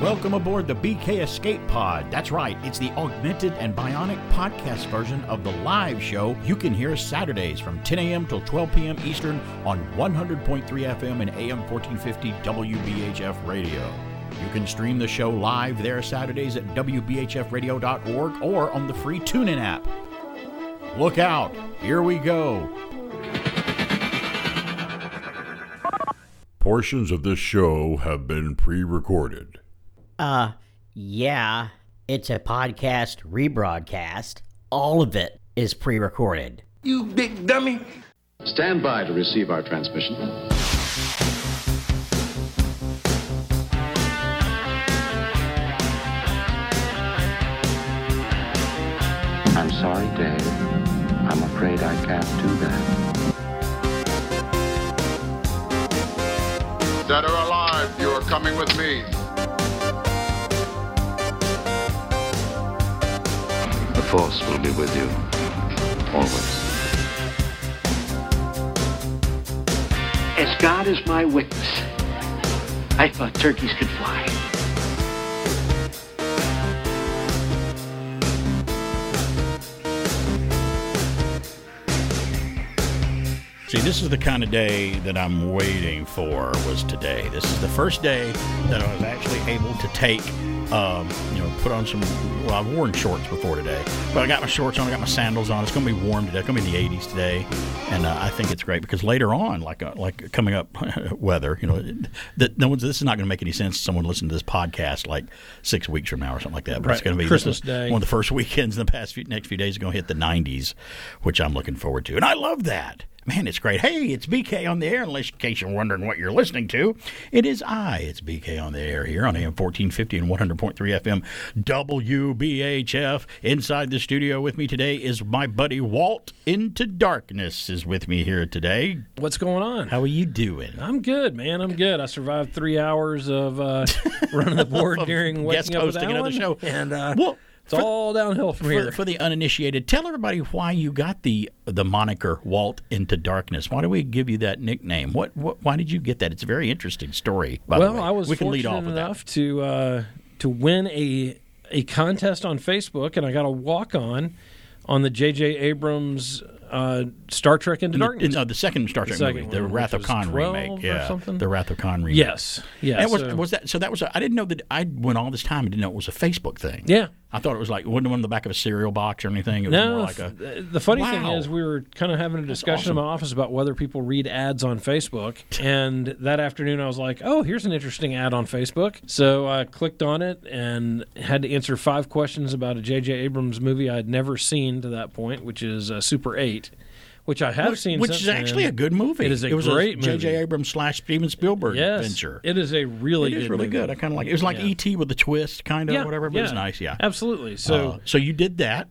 Welcome aboard the BK Escape Pod. That's right, it's the augmented and bionic podcast version of the live show you can hear Saturdays from 10 a.m. till 12 p.m. Eastern on 100.3 FM and AM 1450 WBHF Radio. You can stream the show live there Saturdays at WBHFradio.org or on the free TuneIn app. Look out, here we go. Portions of this show have been pre-recorded. Yeah, it's a podcast rebroadcast. All of it is pre-recorded. You big dummy. Stand by to receive our transmission. I'm sorry, Dave. I'm afraid I can't do that. Dead or alive, you are coming with me. The Force will be with you, always. As God is my witness, I thought turkeys could fly. See, this is the kind of day that I'm waiting for was today. This is the first day that I was actually able to take, put on some, well, I've worn shorts before today, but I got my shorts on, I got my sandals on. It's going to be warm today. It's going to be in the 80s today, and I think it's great because later on, like coming up weather, this is not going to make any sense to someone listening to this podcast like 6 weeks from now or something like that, but right. It's going to be Christmas Day. One of the first weekends in the next few days is going to hit the 90s, which I'm looking forward to, and I love that. Man, it's great. Hey, it's BK on the air, in case you're wondering what you're listening to. It is I. It's BK on the air here on AM 1450 and 100.3 FM WBHF. Inside the studio with me today is my buddy Walt. Into Darkness is with me here today. What's going on? How are you doing? I'm good, man. I'm good. I survived 3 hours of running the board during Waking Up with Alan. Guest hosting another show. And, it's all downhill from here. For the uninitiated, tell everybody why you got the moniker Walt Into Darkness. Why do we give you that nickname? Why did you get that? It's a very interesting story, by the way. I was fortunate enough to win a contest on Facebook, and I got a walk-on on the J.J. Abrams Star Trek Into Darkness. No, the second Star Trek movie, The Wrath of Khan remake. Yeah, The Wrath of Khan remake. Yes, yeah. And I didn't know that. I went all this time and didn't know it was a Facebook thing. Yeah, I thought it was like wasn't on the back of a cereal box or anything. It was more like a. The funny thing is, we were kind of having a discussion in my office about whether people read ads on Facebook. And that afternoon, I was like, "Oh, here's an interesting ad on Facebook." So I clicked on it and had to answer 5 questions about a J.J. Abrams movie I had never seen to that point, which is Super 8. Which I have seen, which is actually a good movie. It is a great movie. J.J. Abrams / Steven Spielberg adventure. Yes, it is a really good movie. It is really good. I kind of like it. It was like E.T. with a twist, kind of, or whatever, but it was nice, Absolutely. So so you did that.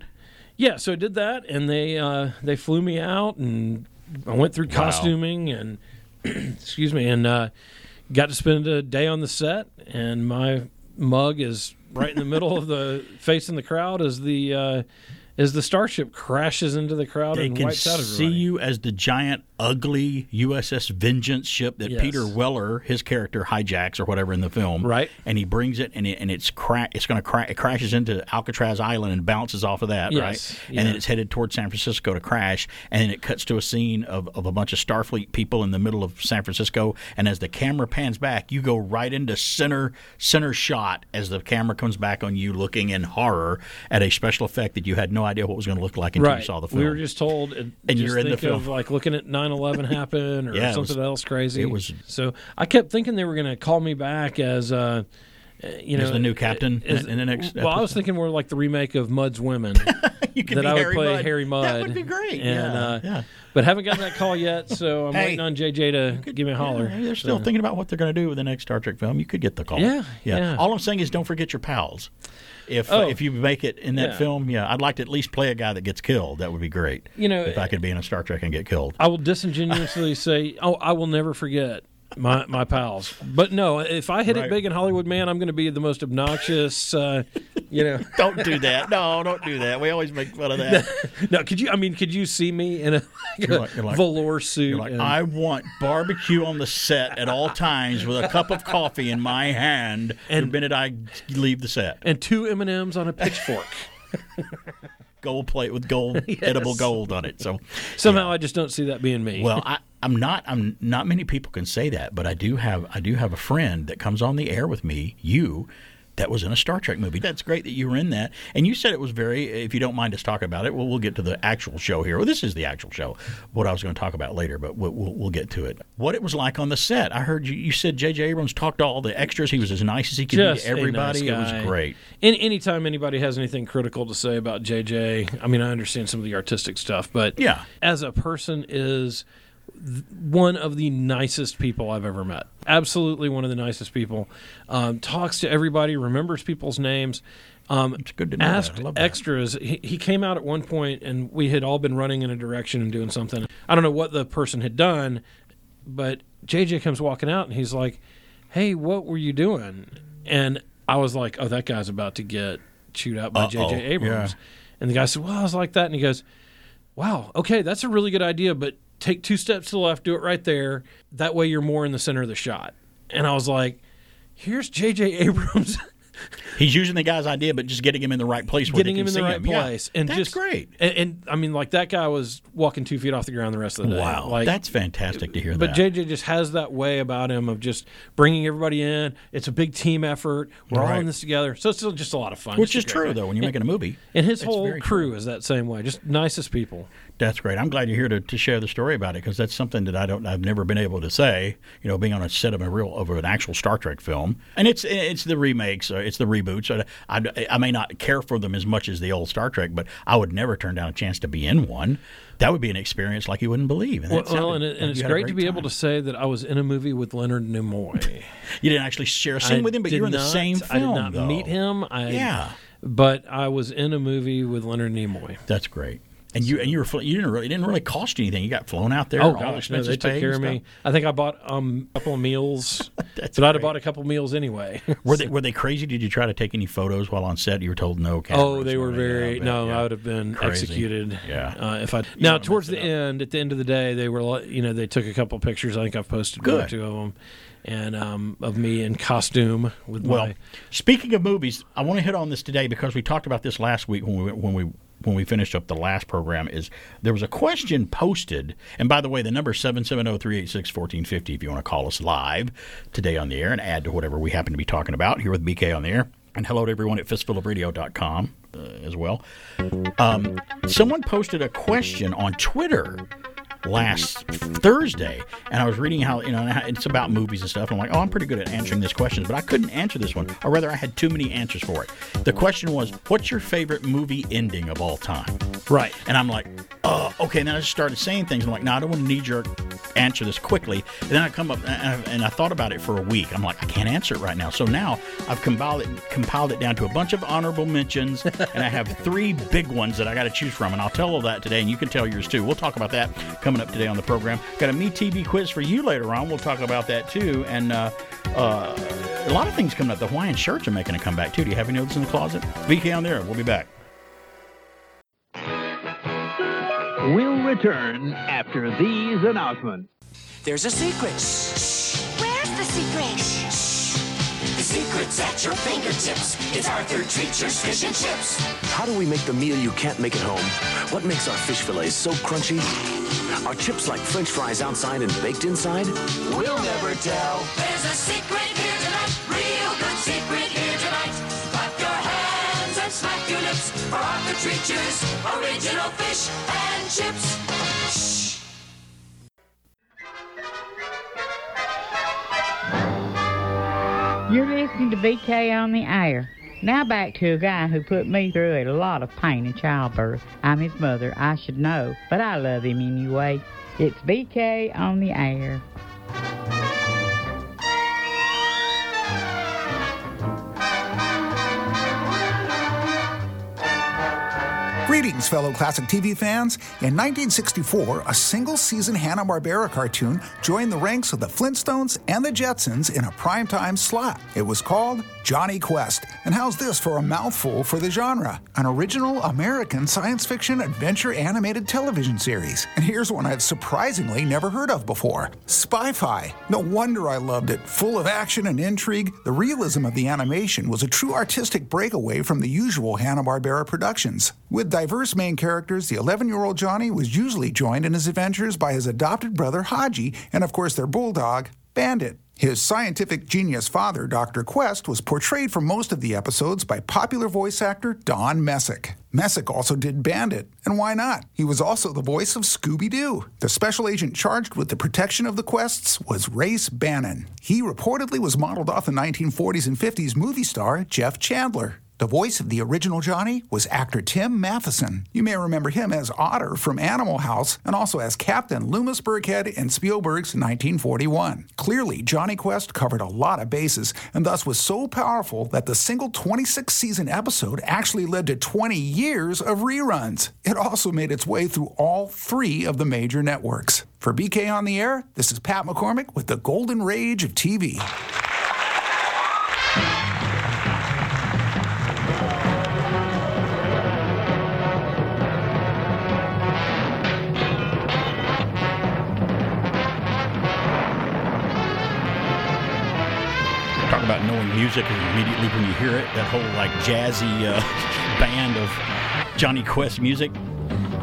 Yeah, so I did that, and they flew me out, and I went through costuming, and excuse me, and got to spend a day on the set, and my mug is right in the middle of the facing the crowd as the... As the starship crashes into the crowd and wipes out everybody. They can see you as the giant, ugly USS Vengeance ship that Peter Weller, his character, hijacks or whatever in the film. Right. And he brings it, and it crashes into Alcatraz Island and bounces off of that, right? Yeah. And then it's headed toward San Francisco to crash, and then it cuts to a scene of a bunch of Starfleet people in the middle of San Francisco, and as the camera pans back, you go right into center shot as the camera comes back on you looking in horror at a special effect that you had no idea what was going to look like until you saw the film. We were just told, and you're in the film, of like looking at 9/11 happen or something else crazy. It was. So I kept thinking they were going to call me back as, as the new captain in the next. Well, episode. I was thinking more like the remake of Mudd's Women. I would play Harry Mudd. That would be great. And, but haven't gotten that call yet, so I'm waiting on JJ to give me a holler. They're still thinking about what they're going to do with the next Star Trek film. You could get the call. Yeah. All I'm saying is, don't forget your pals. If you make it in that film, I'd like to at least play a guy that gets killed. That would be great. If I could be in a Star Trek and get killed. I will disingenuously say, I will never forget my pals. But no, if I hit it big in Hollywood, man, I'm going to be the most obnoxious you know. Don't do that. No, don't do that. We always make fun of that. No, could you see me in a velour suit? You're like, I want barbecue on the set at all times with a cup of coffee in my hand the minute I leave the set. And 2 M&Ms on a pitchfork. Gold plate with gold, yes. Edible gold on it. So somehow I just don't see that being me. Well, I'm not many people can say that, but I do have a friend that comes on the air with me, you, that was in a Star Trek movie. That's great that you were in that. And you said it was very, if you don't mind us talking about it, well, we'll get to the actual show here. Well, this is the actual show, what I was going to talk about later, but we'll get to it. What it was like on the set. I heard you said J.J. Abrams talked to all the extras. He was as nice as he could be to everybody. Nice. It was great. And anytime anybody has anything critical to say about J.J., I mean, I understand some of the artistic stuff, but as a person is one of the nicest people I've ever met. Absolutely one of the nicest people. Talks to everybody, remembers people's names. It's good to know. Asked extras. He came out at one point, and we had all been running in a direction and doing something. I don't know what the person had done, but JJ comes walking out, and he's like, hey, what were you doing? And I was like, oh, that guy's about to get chewed out by J.J. Abrams. Yeah. And the guy said, well, I was like that. And he goes, wow, okay, that's a really good idea, but take 2 steps to the left, do it right there. That way you're more in the center of the shot. And I was like, here's J.J. Abrams. He's using the guy's idea, but just getting him in the right place. Getting him in the right place. Yeah. And that's great. And I mean, like, that guy was walking 2 feet off the ground the rest of the day. Wow. Like, that's fantastic to hear that. But J.J. just has that way about him of just bringing everybody in. It's a big team effort. We're all in this together. So it's still just a lot of fun. Which is true, though, when you're making a movie. And his whole crew is that same way. Just nicest people. That's great. I'm glad you're here to share the story about it, because that's something that I've never been able to say, you know, being on a set of an actual Star Trek film. And it's the remakes, it's the reboots. I may not care for them as much as the old Star Trek, but I would never turn down a chance to be in one. That would be an experience like you wouldn't believe. And it's great to be able to say that I was in a movie with Leonard Nimoy. You didn't actually share a scene with him, but you were in the same film. I did not meet him. But I was in a movie with Leonard Nimoy. That's great. And you didn't really cost you anything. You got flown out there. Oh gosh, no, they took care of me. I think I bought a couple of meals, but I'd have bought a couple of meals anyway. Were they crazy? Did you try to take any photos while on set? You were told no. Oh, they were very no. Yeah. I would have been crazy. Executed. Yeah. If I now towards the end, at the end of the day, they were they took a couple of pictures. I think I've posted 1 or 2 of them. And of me in costume with speaking of movies, I want to hit on this today because we talked about this last week when we finished up the last program. Is there was a question posted, and by the way, the number is 770-386-1450 if you want to call us live today on the air and add to whatever we happen to be talking about here with BK on the air. And hello to everyone at fistfulofradio.com as well. Someone posted a question on Twitter last Thursday, and I was reading how it's about movies and stuff. I'm like, I'm pretty good at answering this question, but I couldn't answer this one, or rather I had too many answers for it. The question was, what's your favorite movie ending of all time? Right. And I'm like, okay. And then I just started saying things. I'm like, no, I don't want to knee-jerk answer this quickly. And then I come up and I thought about it for a week. I'm like, I can't answer it right now. So now I've compiled it down to a bunch of honorable mentions, and I have 3 big ones that I got to choose from. And I'll tell all that today, and you can tell yours too. We'll talk about that coming up today on the program. Got a MeTV quiz for you later on. We'll talk about that too. And a lot of things coming up. The Hawaiian shirts are making a comeback too. Do you have any others in the closet? VK on there. We'll be back. We'll return after these announcements. There's a secret. Shh. Where's the secret? Shh. The secret's at your fingertips. It's Arthur Treacher's Fish and Chips. How do we make the meal you can't make at home? What makes our fish fillets so crunchy? Are chips like French fries outside and baked inside? We'll never tell. There's a secret here tonight. Real good secret here tonight. Clap your hands and smack your lips for Arthur Treacher's original fish and chips. Shh. You're listening to BK on the Air. Now back to a guy who put me through a lot of pain in childbirth. I'm his mother, I should know, but I love him anyway. It's BK on the Air. Greetings, fellow classic TV fans. In 1964, a single-season Hanna-Barbera cartoon joined the ranks of the Flintstones and the Jetsons in a primetime slot. It was called Johnny Quest, And how's this for a mouthful for the genre? An original American science fiction adventure animated television series. And here's one I've surprisingly never heard of before. Spy-Fi. No wonder I loved it. Full of action and intrigue, the realism of the animation was a true artistic breakaway from the usual Hanna-Barbera productions. With diverse main characters, the 11-year-old Johnny was usually joined in his adventures by his adopted brother Haji, and of course their bulldog, Bandit. His scientific genius father, Dr. Quest, was portrayed for most of the episodes by popular voice actor Don Messick. Messick also did Bandit, and why not? He was also the voice of Scooby-Doo. The special agent charged with the protection of the Quests was Race Bannon. He reportedly was modeled off the 1940s and 50s movie star Jeff Chandler. The voice of the original Johnny was actor Tim Matheson. You may remember him as Otter from Animal House and also as Captain Loomis Burkhead in Spielberg's 1941. Clearly, Johnny Quest covered a lot of bases and thus was so powerful that the single 26-season episode actually led to 20 years of reruns. It also made its way through all three of the major networks. For BK on the Air, this is Pat McCormick with the Golden Rage of TV. About knowing music and immediately when you hear it, that whole like jazzy band of Johnny Quest music.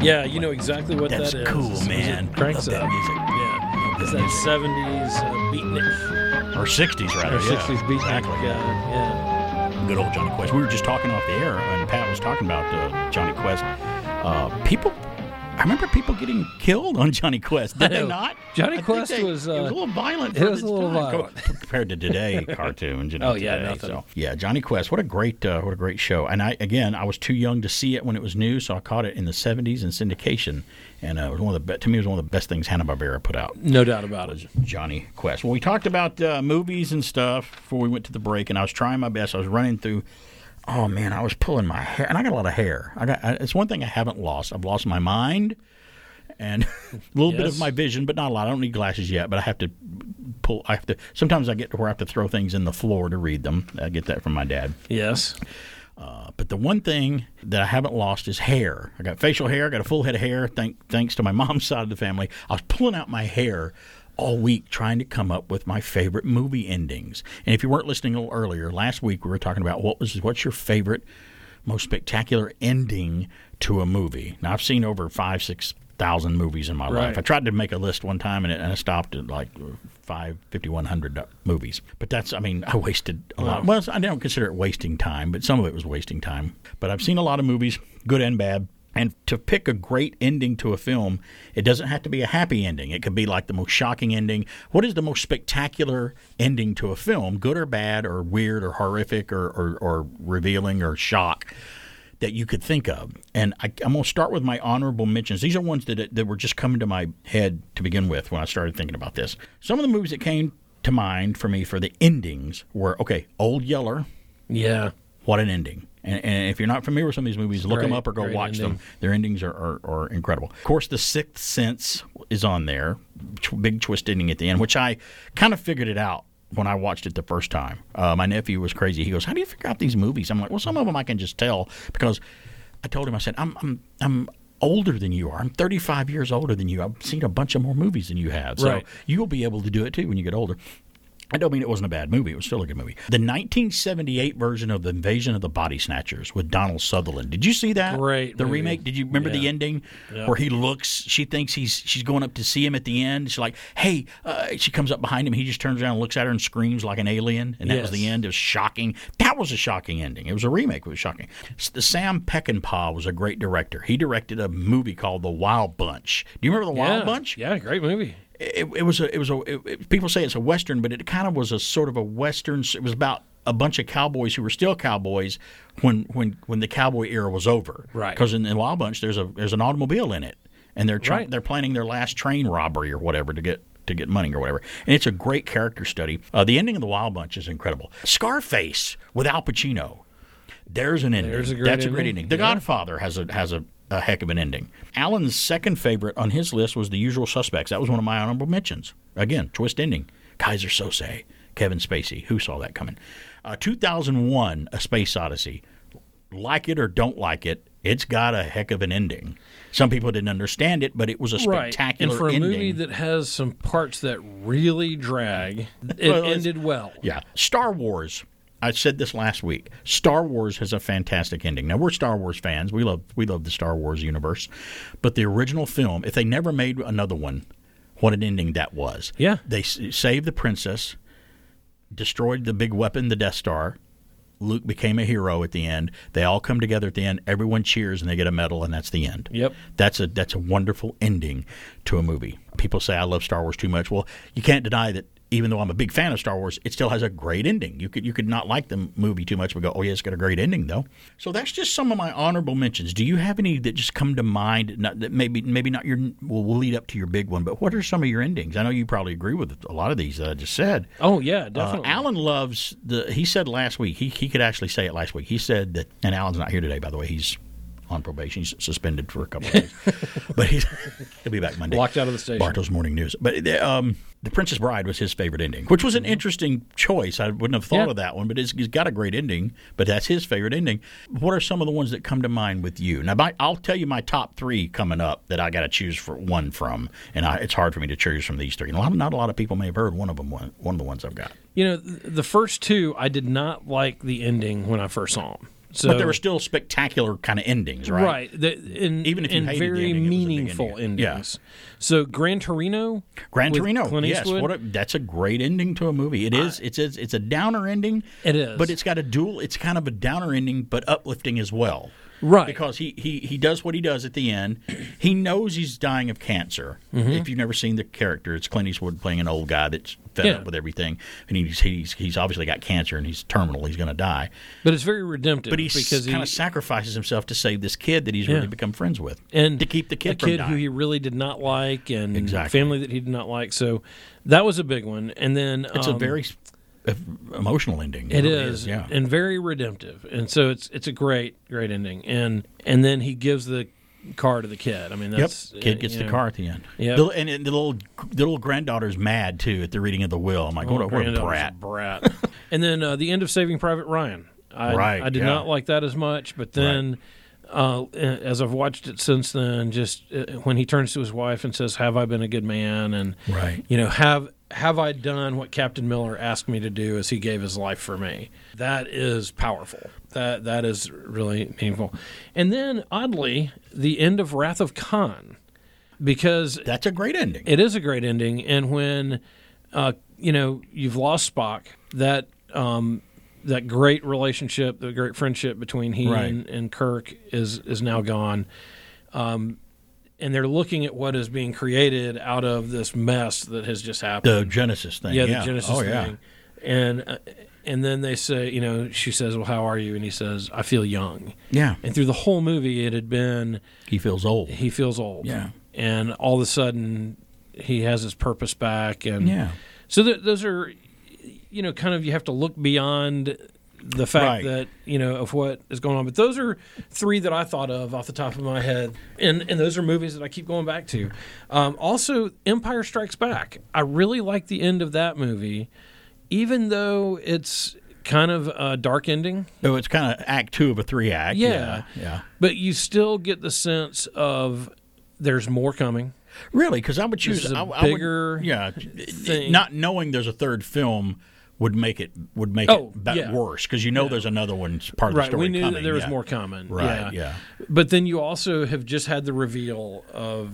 Yeah, you know exactly what that is. That's cool, man. Cranks up. That music. Yeah, it's that music. 70s beatnik. Or 60s, rather. Or 60s beatnik. Exactly. Yeah. Good old Johnny Quest. We were just talking off the air, and Pat was talking about Johnny Quest. I remember people getting killed on Johnny Quest. Did they not? Johnny Quest was a little violent. It was a little violent compared to today cartoons. You know, nothing. So, yeah, Johnny Quest. What a great show. And I was too young to see it when it was new, so I caught it in the 70s in syndication. And it was one of the best things Hanna-Barbera put out. No doubt about it. Johnny Quest. Well, we talked about movies and stuff before we went to the break, and I was trying my best. I was running through. Oh, man, I was pulling my hair, and I got a lot of hair. It's one thing I haven't lost. I've lost my mind and a little bit of my vision, but not a lot. I don't need glasses yet, but I have to pull. Sometimes I get to where I have to throw things in the floor to read them. I get that from my dad. Yes. But the one thing that I haven't lost is hair. I got facial hair. I got a full head of hair, thanks to my mom's side of the family. I was pulling out my hair all week trying to come up with my favorite movie endings. And if you weren't listening a little earlier, last week we were talking about what's your favorite, most spectacular ending to a movie. Now, I've seen over 5,000-6,000 movies in my life. I tried to make a list one time, and I stopped at like 5,100 movies. But I wasted a lot. Well, I don't consider it wasting time, but some of it was wasting time. But I've seen a lot of movies, good and bad. And to pick a great ending to a film, it doesn't have to be a happy ending. It could be like the most shocking ending. What is the most spectacular ending to a film, good or bad or weird or horrific or revealing or shock, that you could think of? And I'm going to start with my honorable mentions. These are ones that were just coming to my head to begin with when I started thinking about this. Some of the movies that came to mind for me for the endings were, Old Yeller. Yeah. What an ending. And if you're not familiar with some of these movies, look them up or go watch them. Their endings are incredible. Of course, The Sixth Sense is on there. Big twist ending at the end, which I kind of figured it out when I watched it the first time. My nephew was crazy. He goes, "How do you figure out these movies?" I'm like, "Well, some of them I can just tell," because I told him, I said, I'm older than you are. I'm 35 years older than you. I've seen a bunch of more movies than you have. So you'll be able to do it too when you get older. I don't mean it wasn't a bad movie. It was still a good movie. The 1978 version of The Invasion of the Body Snatchers with Donald Sutherland. Did you see that? Great. The remake. Did you remember the ending where he looks? She thinks she's going up to see him at the end. She's like, "Hey," she comes up behind him. He just turns around and looks at her and screams like an alien. And that was the end. It was shocking. That was a shocking ending. It was a remake. It was shocking. The Sam Peckinpah was a great director. He directed a movie called The Wild Bunch. Do you remember The Wild Bunch? Yeah, great movie. People say it's a Western, but it kind of was a sort of a Western. It was about a bunch of cowboys who were still cowboys when the cowboy era was over. Right. Because in the Wild Bunch, there's an automobile in it, and they're planning their last train robbery or whatever to get money or whatever. And it's a great character study. The ending of the Wild Bunch is incredible. Scarface with Al Pacino. There's an ending. That's a great ending. The Godfather has a heck of an ending. Alan's second favorite on his list was The Usual Suspects. That was one of my honorable mentions. Again, twist ending. Kaiser Sose Kevin Spacey. Who saw that coming? 2001, A Space Odyssey. Like it or don't like it, it's got a heck of an ending. Some people didn't understand it, but it was a spectacular ending. Right, and for a movie that has some parts that really drag, it ended well. Yeah. Star Wars. I said this last week. Star Wars has a fantastic ending. Now, we're Star Wars fans. We love the Star Wars universe. But the original film, if they never made another one, what an ending that was. Yeah. They saved the princess, destroyed the big weapon, the Death Star. Luke became a hero at the end. They all come together at the end. Everyone cheers, and they get a medal, and that's the end. Yep. That's a wonderful ending to a movie. People say, I love Star Wars too much. Well, you can't deny that even though I'm a big fan of Star Wars, it still has a great ending. You could not like the movie too much, but go, oh, yeah, it's got a great ending, though. So that's just some of my honorable mentions. Do you have any that just come to mind, that maybe not your – well, we'll lead up to your big one, but what are some of your endings? I know you probably agree with a lot of these that I just said. Oh, yeah, definitely. Alan loves the – he said last week – he could actually say it last week. He said that – and Alan's not here today, by the way. He's on probation. He's suspended for a couple of days. But he'll be back Monday. Locked out of the station. Bartow's Morning News. But The Princess Bride was his favorite ending, which was an interesting choice. I wouldn't have thought of that one, but it's got a great ending, but that's his favorite ending. What are some of the ones that come to mind with you? Now, I'll tell you my top three coming up that I got to choose for one from, and it's hard for me to choose from these three. And not a lot of people may have heard one of them, one of the ones I've got. You know, the first two, I did not like the ending when I first saw them. So, but there were still spectacular kind of endings, right? Right. Even if you hated the ending, meaningful endings. Yeah. So Gran Torino. Clint Eastwood. Yes. That's a great ending to a movie. It is. It's a downer ending. It is. But it's got a dual. It's kind of a downer ending, but uplifting as well. Right. Because he does what he does at the end. He knows he's dying of cancer. Mm-hmm. If you've never seen the character, it's Clint Eastwood playing an old guy that's fed up with everything. And he's obviously got cancer and he's terminal. He's going to die. But it's very redemptive. But because he kind of sacrifices himself to save this kid that he's really become friends with. And to keep the kid from dying. A kid who he really did not like and family that he did not like. So that was a big one. And then it's a very emotional ending. It really is, yeah, and very redemptive, and so it's a great ending. And then he gives the car to the kid. I mean, that's kid gets the car at the end. Yeah, and the little granddaughter's mad too at the reading of the will. I'm like, what a brat. And then the end of Saving Private Ryan. I did not like that as much, but then. Right. As I've watched it since then, just when he turns to his wife and says, "Have I been a good man?" and you know, have I done what Captain Miller asked me to do as he gave his life for me? That is powerful. That is really meaningful. And then, oddly, the end of Wrath of Khan, because that's a great ending. It is a great ending. And when you know, you've lost Spock, that. That great relationship, the great friendship between he and Kirk is now gone. And they're looking at what is being created out of this mess that has just happened. The Genesis thing. Yeah, the Genesis thing. Yeah. And then they say, you know, she says, well, how are you? And he says, I feel young. Yeah. And through the whole movie, it had been... He feels old. He feels old. Yeah. And all of a sudden, he has his purpose back. And so those are... You know, kind of, you have to look beyond the fact that, you know, of what is going on. But those are three that I thought of off the top of my head, and those are movies that I keep going back to. Also, Empire Strikes Back. I really like the end of that movie, even though it's kind of a dark ending. So it's kind of act two of a three act. Yeah. But you still get the sense of there's more coming. Really, because I would choose a bigger thing. Not knowing there's a third film. Would make it worse because you know there's another one part of the story. We knew that there was more coming. Right. Yeah. But then you also have just had the reveal of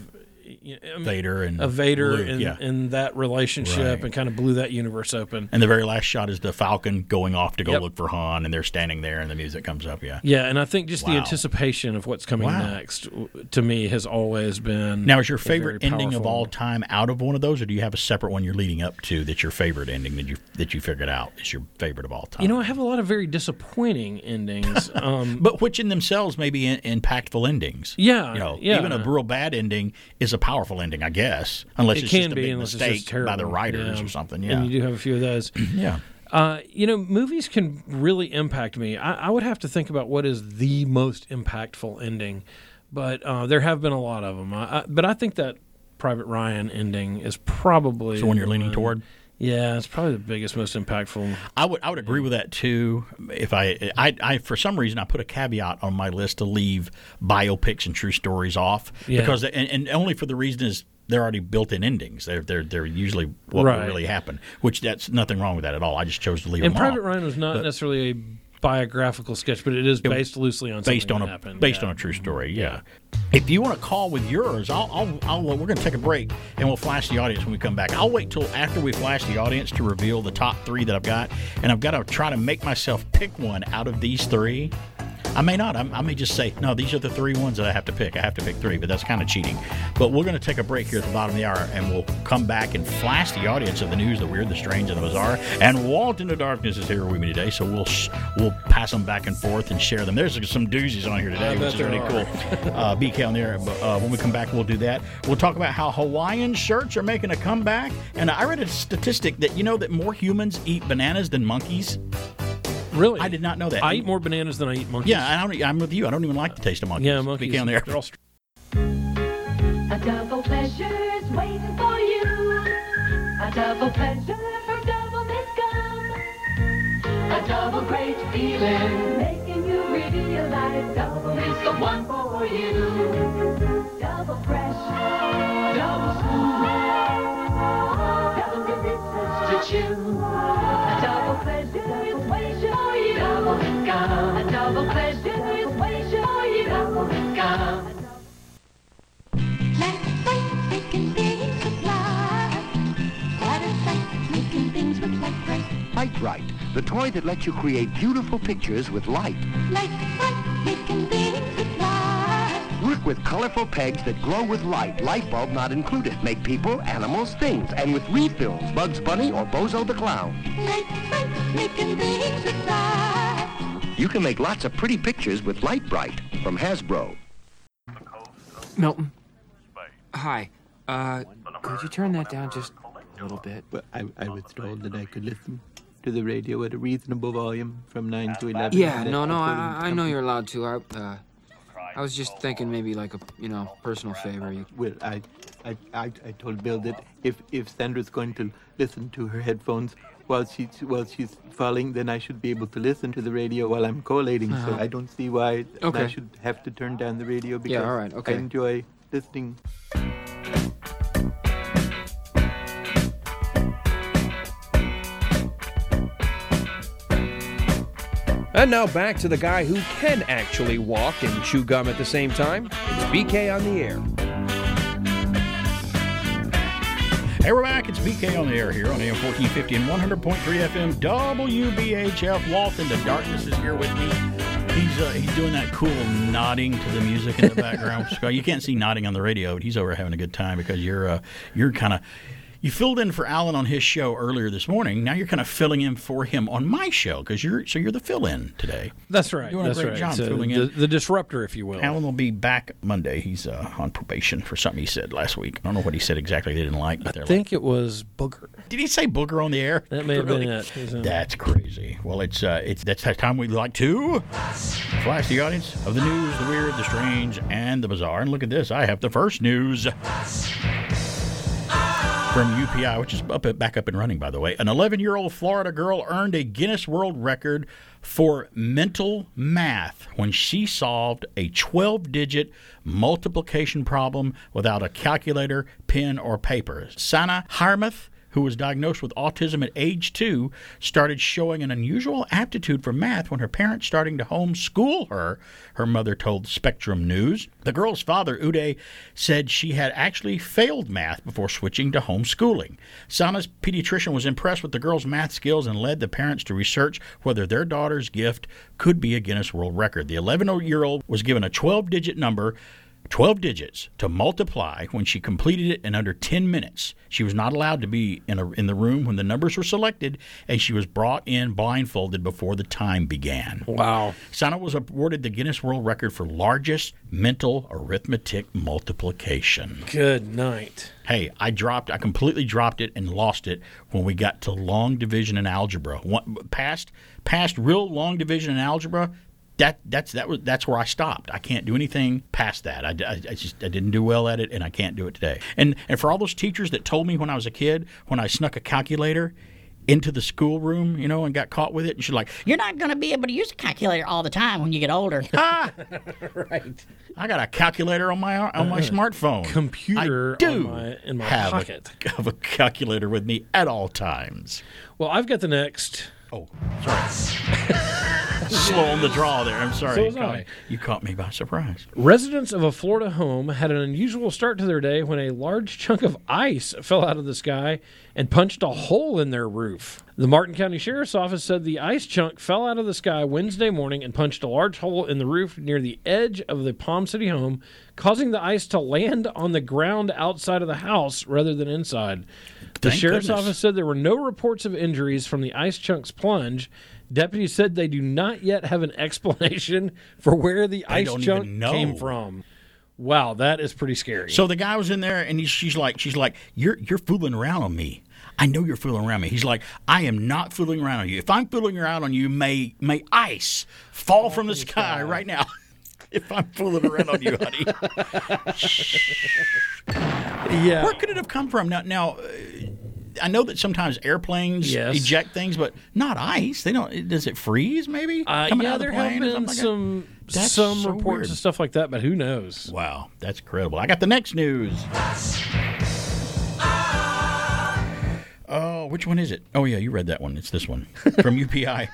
Vader and Luke, and that relationship and kind of blew that universe open. And the very last shot is the Falcon going off to go look for Han, and they're standing there, and the music comes up. Yeah. And I think just the anticipation of what's coming next to me has always been. Now, is your favorite ending of all time out of one of those, or do you have a separate one you're leading up to that's your favorite ending that you figured out is your favorite of all time? You know, I have a lot of very disappointing endings, but which in themselves may be impactful endings. Yeah. You know, even a real bad ending is a powerful ending, I guess, unless it's just a big mistake by the writers or something. Yeah, and you do have a few of those. Yeah, you know, movies can really impact me. I would have to think about what is the most impactful ending, but there have been a lot of them. But I think that Private Ryan ending is probably the one you're leaning toward. Yeah, it's probably the biggest, most impactful. I would agree with that too. If I for some reason I put a caveat on my list to leave biopics and true stories off because and only for the reason is they're already built-in endings. They're usually what will really happen. Which that's nothing wrong with that at all. I just chose to leave them off. And Private Ryan was not necessarily a biographical sketch, but it is based loosely on something that happened. Based on a true story, yeah. If you want to call with yours, we're going to take a break, and we'll flash the audience when we come back. I'll wait till after we flash the audience to reveal the top three that I've got, and I've got to try to make myself pick one out of these three. I may not. I may just say, no, these are the three ones that I have to pick. I have to pick three, but that's kind of cheating. But we're going to take a break here at the bottom of the hour, and we'll come back and flash the audience of the news, the weird, the strange, and the bizarre. And Walt Into Darkness is here with me today, so we'll pass them back and forth and share them. There's some doozies on here today, which is really cool. BK on there. But when we come back, we'll do that. We'll talk about how Hawaiian shirts are making a comeback. And I read a statistic that you know that more humans eat bananas than monkeys. Really? I did not know that. I eat more bananas than I eat monkeys. Yeah, I'm with you. I don't even like the taste of monkeys. Yeah, monkeys. They're all a double pleasure's waiting for you. A double pleasure from double miscom. A double great feeling making you realize double is the one for you. Double fresh, double smooth, double delicious to chew. A double pleasure is waiting for you. Double Scum. A double pleasure is waiting for you. Double Scum. What a sight making things look like. What a sight making things look like bright. Light Right, the toy that lets you create beautiful pictures with light. Light Right, making things look like. Work with colorful pegs that glow with light, light bulb not included. Make people, animals, things, and with refills, Bugs Bunny or Bozo the Clown. Light Right. Making things look bright. You can make lots of pretty pictures with Light Bright from Hasbro. Milton. Hi. Could you turn that down just a little bit? Well, I was told that I could listen to the radio at a reasonable volume from 9 to 11. Yeah, no, I know you're allowed to. I was just thinking maybe like a, personal favor. Well, I told Bill that if Sandra's going to listen to her headphones while she's falling, then I should be able to listen to the radio while I'm collating. Uh-huh. So I don't see why I should have to turn down the radio because I enjoy listening. And now back to the guy who can actually walk and chew gum at the same time. It's BK on the Air. Hey, we're back. It's BK on the Air here on AM 1450 and 100.3 FM WBHF. Walt Into Darkness is here with me. He's doing that cool nodding to the music in the background. You can't see nodding on the radio, but he's over having a good time because you're kind of... You filled in for Alan on his show earlier this morning. Now you're kind of filling in for him on my show because you're the fill-in today. That's right. You're doing a great job filling in. The disruptor, if you will. Alan will be back Monday. He's on probation for something he said last week. I don't know what he said exactly they didn't like. But I think it was booger. Did he say booger on the air? That may have been it. That's crazy. Well, it's that's the time we'd like to flash the audience of the news, the weird, the strange, and the bizarre. And look at this. I have the first news. From UPI, which is back up and running, by the way. An 11-year-old Florida girl earned a Guinness World Record for mental math when she solved a 12-digit multiplication problem without a calculator, pen, or paper. Sana Harmath, who was diagnosed with autism at age 2, started showing an unusual aptitude for math when her parents started to homeschool her, her mother told Spectrum News. The girl's father, Uday, said she had actually failed math before switching to homeschooling. Sana's pediatrician was impressed with the girl's math skills and led the parents to research whether their daughter's gift could be a Guinness World Record. The 11-year-old was given a 12-digit number, 12 digits to multiply when she completed it in under 10 minutes. She was not allowed to be in the room when the numbers were selected, and she was brought in blindfolded before the time began. Wow. Sana was awarded the Guinness World Record for largest mental arithmetic multiplication. Good night. Hey, I completely dropped it and lost it when we got to long division and algebra. Past real long division and algebra, That's where I stopped. I can't do anything past that. I didn't do well at it, and I can't do it today. And for all those teachers that told me when I was a kid, when I snuck a calculator into the schoolroom, you know, and got caught with it, and she's like, "You're not going to be able to use a calculator all the time when you get older." Ah, right. I got a calculator on my smartphone. Computer I do in my pocket. I have a calculator with me at all times. Well, I've got the next. Oh, sorry. Slow on the draw there. I'm sorry. You caught me by surprise. Residents of a Florida home had an unusual start to their day when a large chunk of ice fell out of the sky and punched a hole in their roof. The Martin County Sheriff's Office said the ice chunk fell out of the sky Wednesday morning and punched a large hole in the roof near the edge of the Palm City home, causing the ice to land on the ground outside of the house rather than inside. The sheriff's office said there were no reports of injuries from the ice chunk's plunge. Deputies said they do not yet have an explanation for where the ice chunk came from. Wow, that is pretty scary. So the guy was in there, and she's like, "You're fooling around on me. I know you're fooling around me." He's like, "I am not fooling around on you. If I'm fooling around on you, may ice fall from the sky right now." If I'm fooling around on you, honey. Yeah. Where could it have come from? Now, I know that sometimes airplanes eject things, but not ice. They don't. Does it freeze? Maybe. There have been some reports and stuff like that, but who knows? Wow, that's incredible. I got the next news. Oh, which one is it? Oh yeah, you read that one. It's this one from UPI.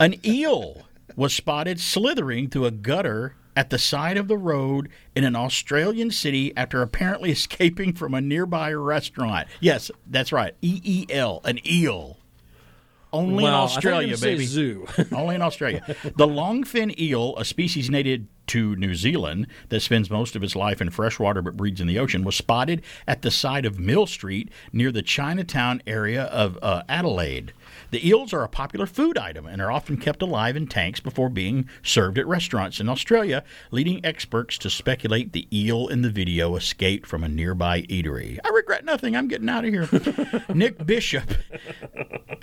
An eel was spotted slithering through a gutter at the side of the road in an Australian city after apparently escaping from a nearby restaurant. Yes, that's right. EEL, an eel. Only in Australia, baby. Zoo. Only in Australia. The longfin eel, a species native to New Zealand that spends most of its life in freshwater but breeds in the ocean, was spotted at the side of Mill Street near the Chinatown area of Adelaide. The eels are a popular food item and are often kept alive in tanks before being served at restaurants in Australia, leading experts to speculate the eel in the video escaped from a nearby eatery. I regret nothing. I'm getting out of here. Nick Bishop,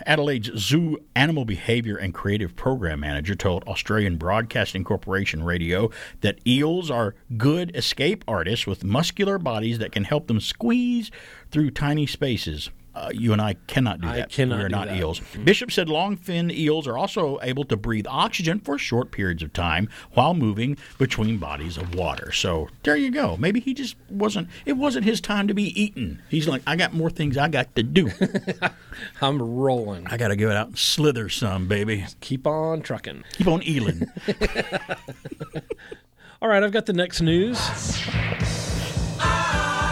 Adelaide's Zoo Animal Behavior and Creative Program Manager, told Australian Broadcasting Corporation Radio that eels are good escape artists with muscular bodies that can help them squeeze through tiny spaces. You and I cannot do that. We're not eels. Bishop said long-finned eels are also able to breathe oxygen for short periods of time while moving between bodies of water. So there you go. Maybe he just wasn't his time to be eaten. He's like, I got more things I got to do. I'm rolling. I got to go out and slither some, baby. Just keep on trucking. Keep on eeling. All right, I've got the next news.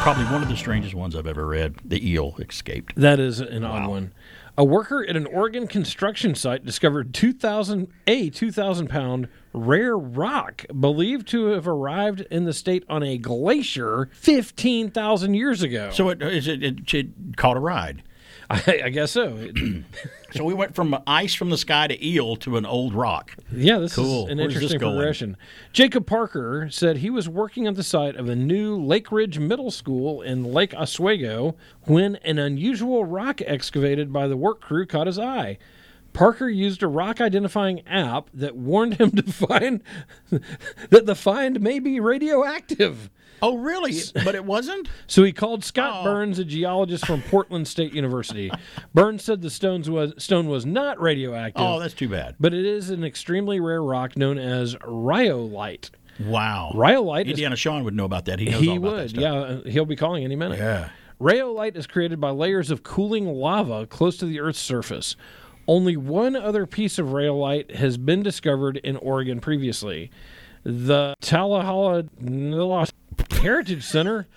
Probably one of the strangest ones I've ever read. The eel escaped. That is an odd one. A worker at an Oregon construction site discovered 2,000-pound rare rock believed to have arrived in the state on a glacier 15,000 years ago. So it caught a ride. I guess so. So we went from ice from the sky to eel to an old rock. Yeah, this is an interesting progression. Jacob Parker said he was working at the site of a new Lake Ridge Middle School in Lake Oswego when an unusual rock excavated by the work crew caught his eye. Parker used a rock-identifying app that warned him to find that the find may be radioactive. Oh, really? But it wasn't? So he called Scott Burns, a geologist from Portland State University. Burns said the stone was not radioactive. Oh, that's too bad. But it is an extremely rare rock known as rhyolite. Wow. Rhyolite. Indiana Sean would know about that. He knows all about that stuff. Yeah, he'll be calling any minute. Yeah. Rhyolite is created by layers of cooling lava close to the Earth's surface. Only one other piece of rhyolite has been discovered in Oregon previously. The Tallahassee Heritage Center,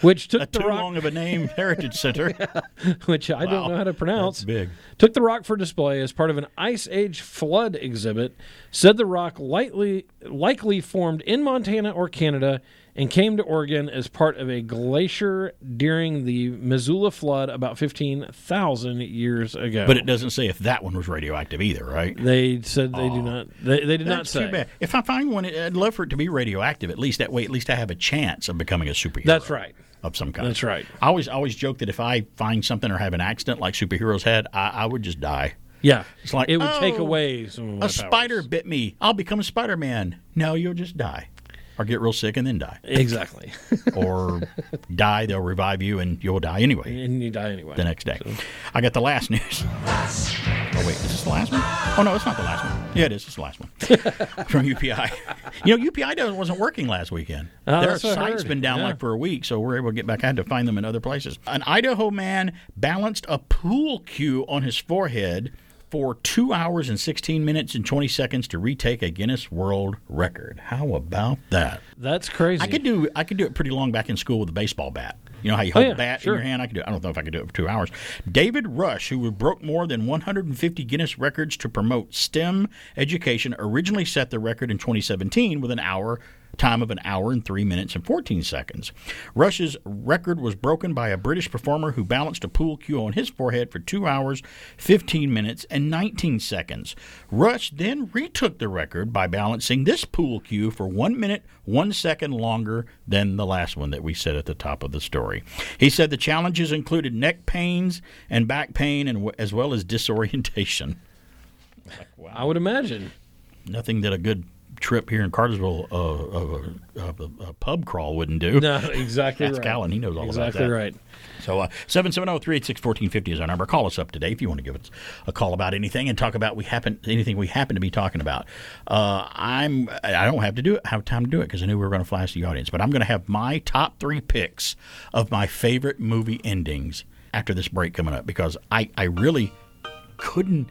which took the rock... Too long of a name, Heritage Center. Yeah, which I don't know how to pronounce. That's big. Took the rock for display as part of an Ice Age flood exhibit, said the rock likely formed in Montana or Canada and came to Oregon as part of a glacier during the Missoula flood about 15,000 years ago. But it doesn't say if that one was radioactive either, right? They said they do not. They did not say. That's too bad. If I find one, I'd love for it to be radioactive. At least that way, at least I have a chance of becoming a superhero. That's right. Of some kind. That's right. I always joke that if I find something or have an accident like superheroes had, I would just die. Yeah. It's like, it would take away some of my powers. A spider bit me. I'll become Spider-Man. No, you'll just die. Or get real sick and then die. Exactly. Or die, they'll revive you, and you'll die anyway. And you die anyway. The next day. So. I got the last news. Oh, wait, is this the last one? Oh, no, it's not the last one. Yeah, it is. It's the last one. From UPI. You know, UPI wasn't working last weekend. Oh, their site's been down like for a week, so we're able to get back. I had to find them in other places. An Idaho man balanced a pool cue on his forehead for 2 hours and 16 minutes and 20 seconds to retake a Guinness World Record. How about that? That's crazy. I could do it pretty long back in school with a baseball bat. You know how you hold a bat in your hand? I could do it. I don't know if I could do it for 2 hours. David Rush, who broke more than 150 Guinness records to promote STEM education, originally set the record in 2017 with an hour and 3 minutes and 14 seconds. Rush's record was broken by a British performer who balanced a pool cue on his forehead for 2 hours, 15 minutes, and 19 seconds. Rush then retook the record by balancing this pool cue for 1 minute, 1 second longer than the last one that we said at the top of the story. He said the challenges included neck pains and back pain and as well as disorientation. Like, wow. I would imagine. Nothing that a good trip here in Cartersville a pub crawl wouldn't do. No, exactly. Ask Alan. He knows all about that. Exactly right. So 770-386-1450 is our number. Call us up today if you want to give us a call about anything and talk about anything we happen to be talking about. I don't have time to do it because I knew we were going to flash the audience, but I'm going to have my top 3 picks of my favorite movie endings after this break coming up because I really couldn't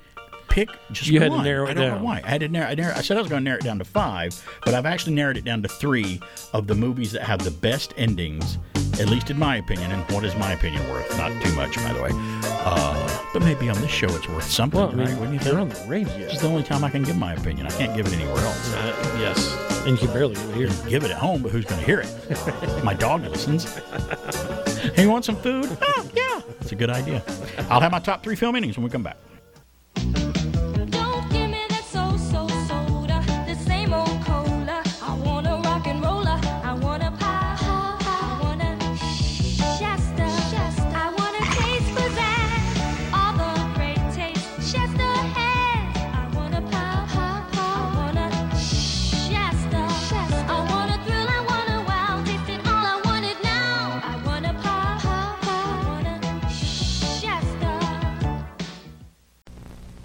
pick just you one. Had to narrow it down. Know why. I said I was going to narrow it down to 5, but I've actually narrowed it down to 3 of the movies that have the best endings, at least in my opinion. And what is my opinion worth? Not too much, by the way. But maybe on this show it's worth something, right? When you turn on the radio, it's the only time I can give my opinion. I can't give it anywhere else. Yes, and you can barely hear it. Give it at home, but who's going to hear it? My dog listens. Hey, you want some food? Oh, yeah, it's a good idea. I'll have my top 3 film endings when we come back.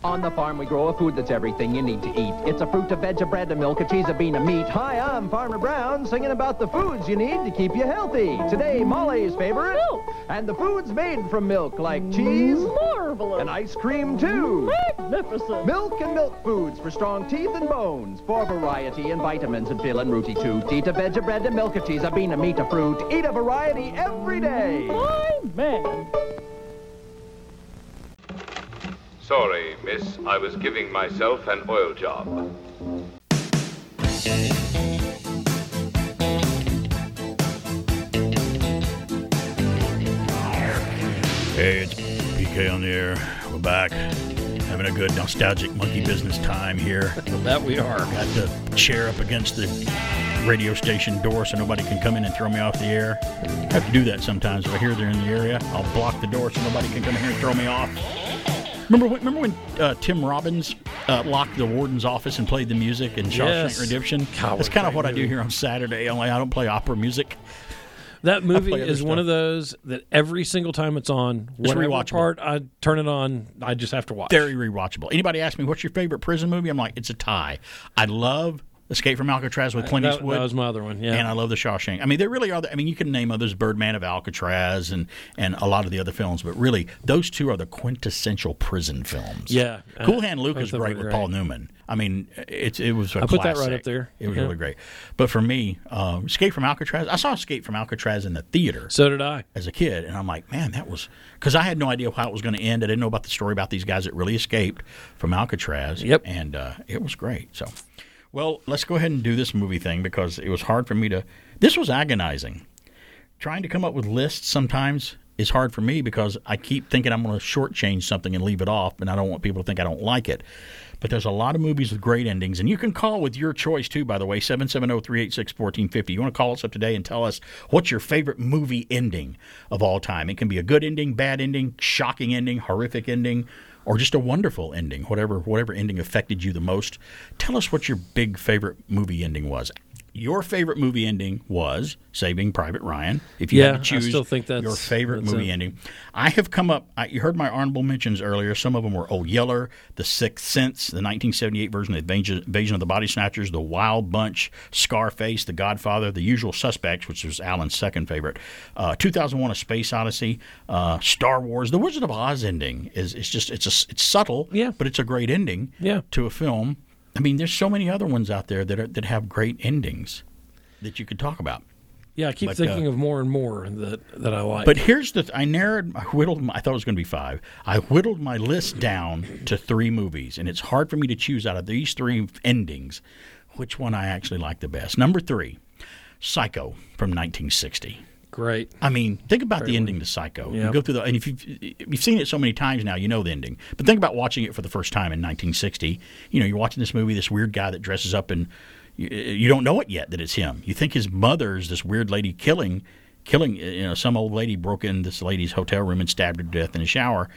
On the farm, we grow a food that's everything you need to eat. It's a fruit, a veg, a bread, a milk, a cheese, a bean, a meat. Hi, I'm Farmer Brown, singing about the foods you need to keep you healthy. Today, Molly's favorite, milk. And the foods made from milk, like cheese. Marvelous. And ice cream, too. Magnificent. Milk and milk foods for strong teeth and bones. For variety and vitamins and fill and rooty, too. Eat a veg, a bread, a milk, a cheese, a bean, a meat, a fruit. Eat a variety every day. My man. Sorry, miss. I was giving myself an oil job. Hey, it's BK on the air. We're back. Having a good nostalgic monkey business time here. That we are. Got the chair up against the radio station door so nobody can come in and throw me off the air. I have to do that sometimes. If I hear they're in the area, I'll block the door so nobody can come in here and throw me off. Remember when Tim Robbins locked the warden's office and played the music in Shawshank Redemption? God, that's kind of what I do here on Saturday, only I don't play opera music. That movie is one of those that every single time it's on, whatever part I turn it on, I just have to watch. Very rewatchable. Anybody ask me, what's your favorite prison movie? I'm like, it's a tie. I love Escape from Alcatraz with Clint Eastwood. That was my other one, yeah. And I love The Shawshank. I mean, there really are. You can name others, Birdman of Alcatraz and a lot of the other films, but really, those two are the quintessential prison films. Yeah. Cool Hand Luke is great with Paul Newman. I mean, it was a classic. I put that right up there. It was really great. But for me, Escape from Alcatraz, I saw Escape from Alcatraz in the theater. So did I. As a kid, and I'm like, man, that was... Because I had no idea how it was going to end. I didn't know about the story about these guys that really escaped from Alcatraz. Yep. And it was great, so... Well, let's go ahead and do this movie thing because it was hard for me to – this was agonizing. Trying to come up with lists sometimes is hard for me because I keep thinking I'm going to shortchange something and leave it off, and I don't want people to think I don't like it. But there's a lot of movies with great endings, and you can call with your choice too, by the way, 770-386-1450. You want to call us up today and tell us what's your favorite movie ending of all time. It can be a good ending, bad ending, shocking ending, horrific ending – or just a wonderful ending, whatever ending affected you the most. Tell us what your big favorite movie ending was. Your favorite movie ending was Saving Private Ryan. If you had to choose, I still think that's your favorite movie ending. I have come up – you heard my honorable mentions earlier. Some of them were Old Yeller, The Sixth Sense, the 1978 version of The Invasion of the Body Snatchers, The Wild Bunch, Scarface, The Godfather, The Usual Suspects, which was Alan's second favorite, 2001: A Space Odyssey, Star Wars. The Wizard of Oz ending is subtle, but it's a great ending to a film. I mean, there's so many other ones out there that have great endings that you could talk about. Yeah, I keep thinking of more and more that I like. But here's the I thought it was going to be five. I whittled my list down to three movies, and it's hard for me to choose out of these three endings which one I actually like the best. Number three, Psycho from 1960. Great. I mean, think about the ending to Psycho. Yep. You go through and if you've seen it so many times now, you know the ending. But think about watching it for the first time in 1960. You know, you're watching this movie, this weird guy that dresses up, and you don't know it yet that it's him. You think his mother's this weird lady killing. You know, some old lady broke in this lady's hotel room and stabbed her to death in a shower.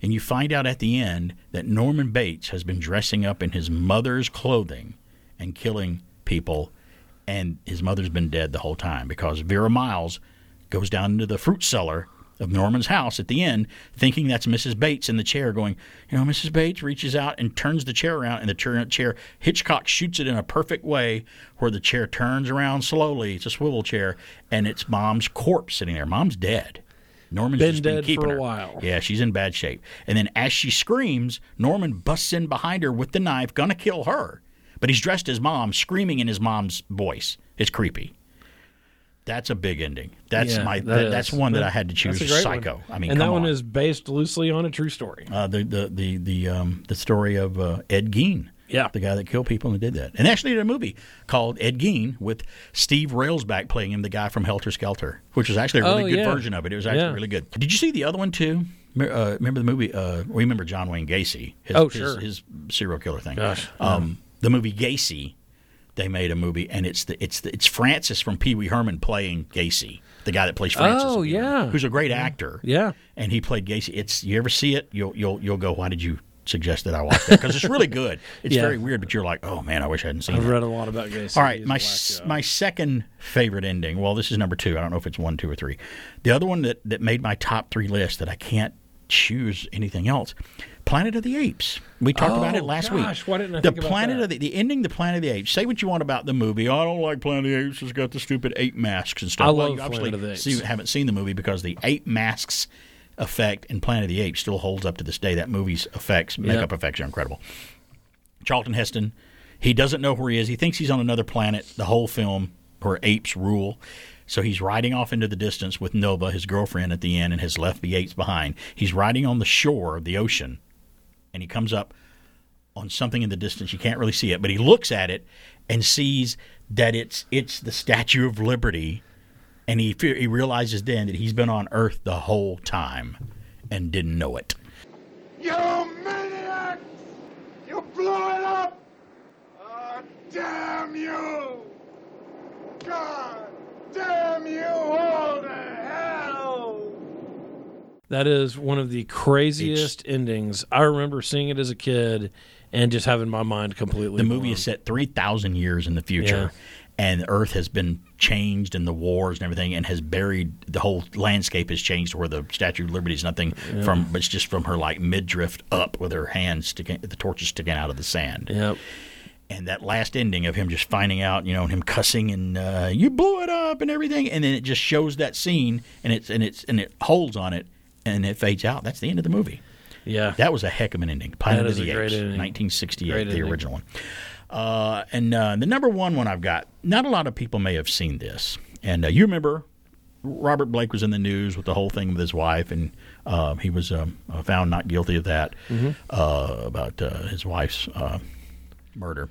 And you find out at the end that Norman Bates has been dressing up in his mother's clothing and killing people. And his mother's been dead the whole time because Vera Miles goes down into the fruit cellar of Norman's house at the end thinking that's Mrs. Bates in the chair going, you know, Mrs. Bates reaches out and turns the chair around, and the chair Hitchcock shoots it in a perfect way where the chair turns around slowly. It's a swivel chair, and it's Mom's corpse sitting there. Mom's dead. Norman's been dead for a while. Yeah, she's in bad shape. And then as she screams, Norman busts in behind her with the knife, gonna kill her. But he's dressed as Mom, screaming in his mom's voice. It's creepy. That's a big ending. That's one that I had to choose. Psycho. One. I mean, and that one is based loosely on a true story. The story of Ed Gein. Yeah, the guy that killed people and did that. And they actually did a movie called Ed Gein with Steve Railsback playing him, the guy from Helter Skelter, which was actually a really good version of it. It was actually really good. Did you see the other one too? Remember the movie? We remember John Wayne Gacy. His serial killer thing. Gosh. The movie Gacy, they made a movie, and it's Francis from Pee Wee Herman playing Gacy, the guy that plays Francis. Oh yeah, who's a great actor. Yeah, and he played Gacy. It's you ever see it, you'll go, why did you suggest that I watch that? Because it's really good. It's very weird, but you're like, oh man, I wish I hadn't seen it. I've read a lot about Gacy. All right, my second favorite ending. Well, this is number two. I don't know if it's one, two, or three. The other one that made my top three list that I can't choose anything else. Planet of the Apes. We talked about it last week. Gosh, why didn't I think about that? The ending to Planet of the Apes. Say what you want about the movie. Oh, I don't like Planet of the Apes. It's got the stupid ape masks and stuff. I love Planet of the Apes. You haven't seen the movie because the ape masks effect in Planet of the Apes still holds up to this day. That movie's makeup effects are incredible. Charlton Heston, he doesn't know where he is. He thinks he's on another planet the whole film where apes rule. So he's riding off into the distance with Nova, his girlfriend, at the end, and has left the apes behind. He's riding on the shore of the ocean, and he comes up on something in the distance. You can't really see it, but he looks at it and sees that it's the Statue of Liberty, and he realizes then that he's been on Earth the whole time and didn't know it. You maniacs! You blew it up! Oh, damn you! God! Damn you all to hell! That is one of the craziest endings. I remember seeing it as a kid and just having my mind completely blown. The movie is set 3,000 years in the future, and Earth has been changed in the wars and everything, and has buried the whole landscape has changed where the Statue of Liberty is nothing from, but it's just from her like midriff up with her hands sticking, the torches sticking out of the sand. Yep. And that last ending of him just finding out, you know, and him cussing and you blew it up and everything, and then it just shows that scene and it holds on it and it fades out. That's the end of the movie. Yeah, that was a heck of an ending. Planet of the Apes, 1968, the original one. And the number one I've got. Not a lot of people may have seen this, and you remember Robert Blake was in the news with the whole thing with his wife, and he was found not guilty of that about his wife's murder.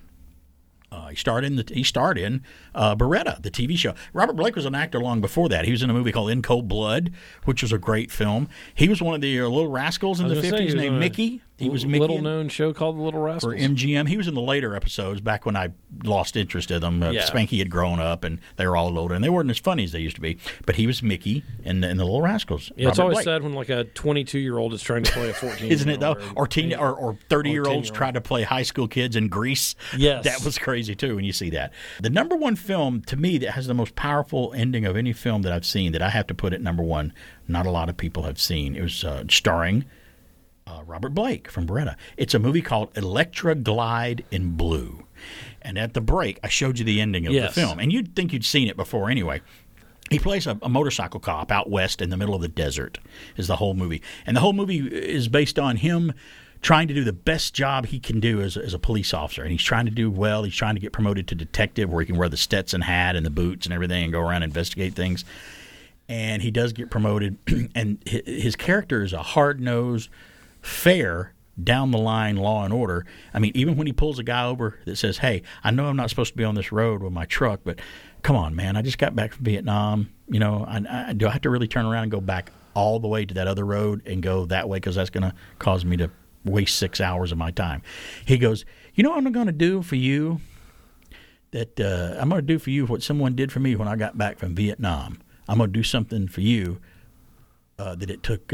He starred in Beretta, the TV show. Robert Blake was an actor long before that. He was in a movie called In Cold Blood, which was a great film. He was one of the Little Rascals in the 50s named Mickey. He was Mickey. Little-known show called The Little Rascals. Or MGM. He was in the later episodes back when I lost interest in them. Spanky had grown up, and they were all older, and they weren't as funny as they used to be. But he was Mickey in The Little Rascals. Yeah, it's always sad when like a 22-year-old is trying to play a 14-year-old. Isn't it, though? Or 30-year-olds trying to play high school kids in Grease. Yes. That was crazy, too, when you see that. The number one film, to me, that has the most powerful ending of any film that I've seen that I have to put at number one, not a lot of people have seen. It was starring... Robert Blake from Beretta. It's a movie called Electra Glide in Blue. And at the break, I showed you the ending of the film. And you'd think you'd seen it before anyway. He plays a motorcycle cop out west in the middle of the desert is the whole movie. And the whole movie is based on him trying to do the best job he can do as a police officer. And he's trying to do well. He's trying to get promoted to detective where he can wear the Stetson hat and the boots and everything and go around and investigate things. And he does get promoted. And his character is a hard-nosed, fair, down-the-line law and order. I mean, even when he pulls a guy over that says, hey, I know I'm not supposed to be on this road with my truck, but come on, man, I just got back from Vietnam. You know, do I have to really turn around and go back all the way to that other road and go that way because that's going to cause me to waste 6 hours of my time? He goes, you know what I'm going to do for you? I'm going to do for you what someone did for me when I got back from Vietnam. I'm going to do something for you that it took...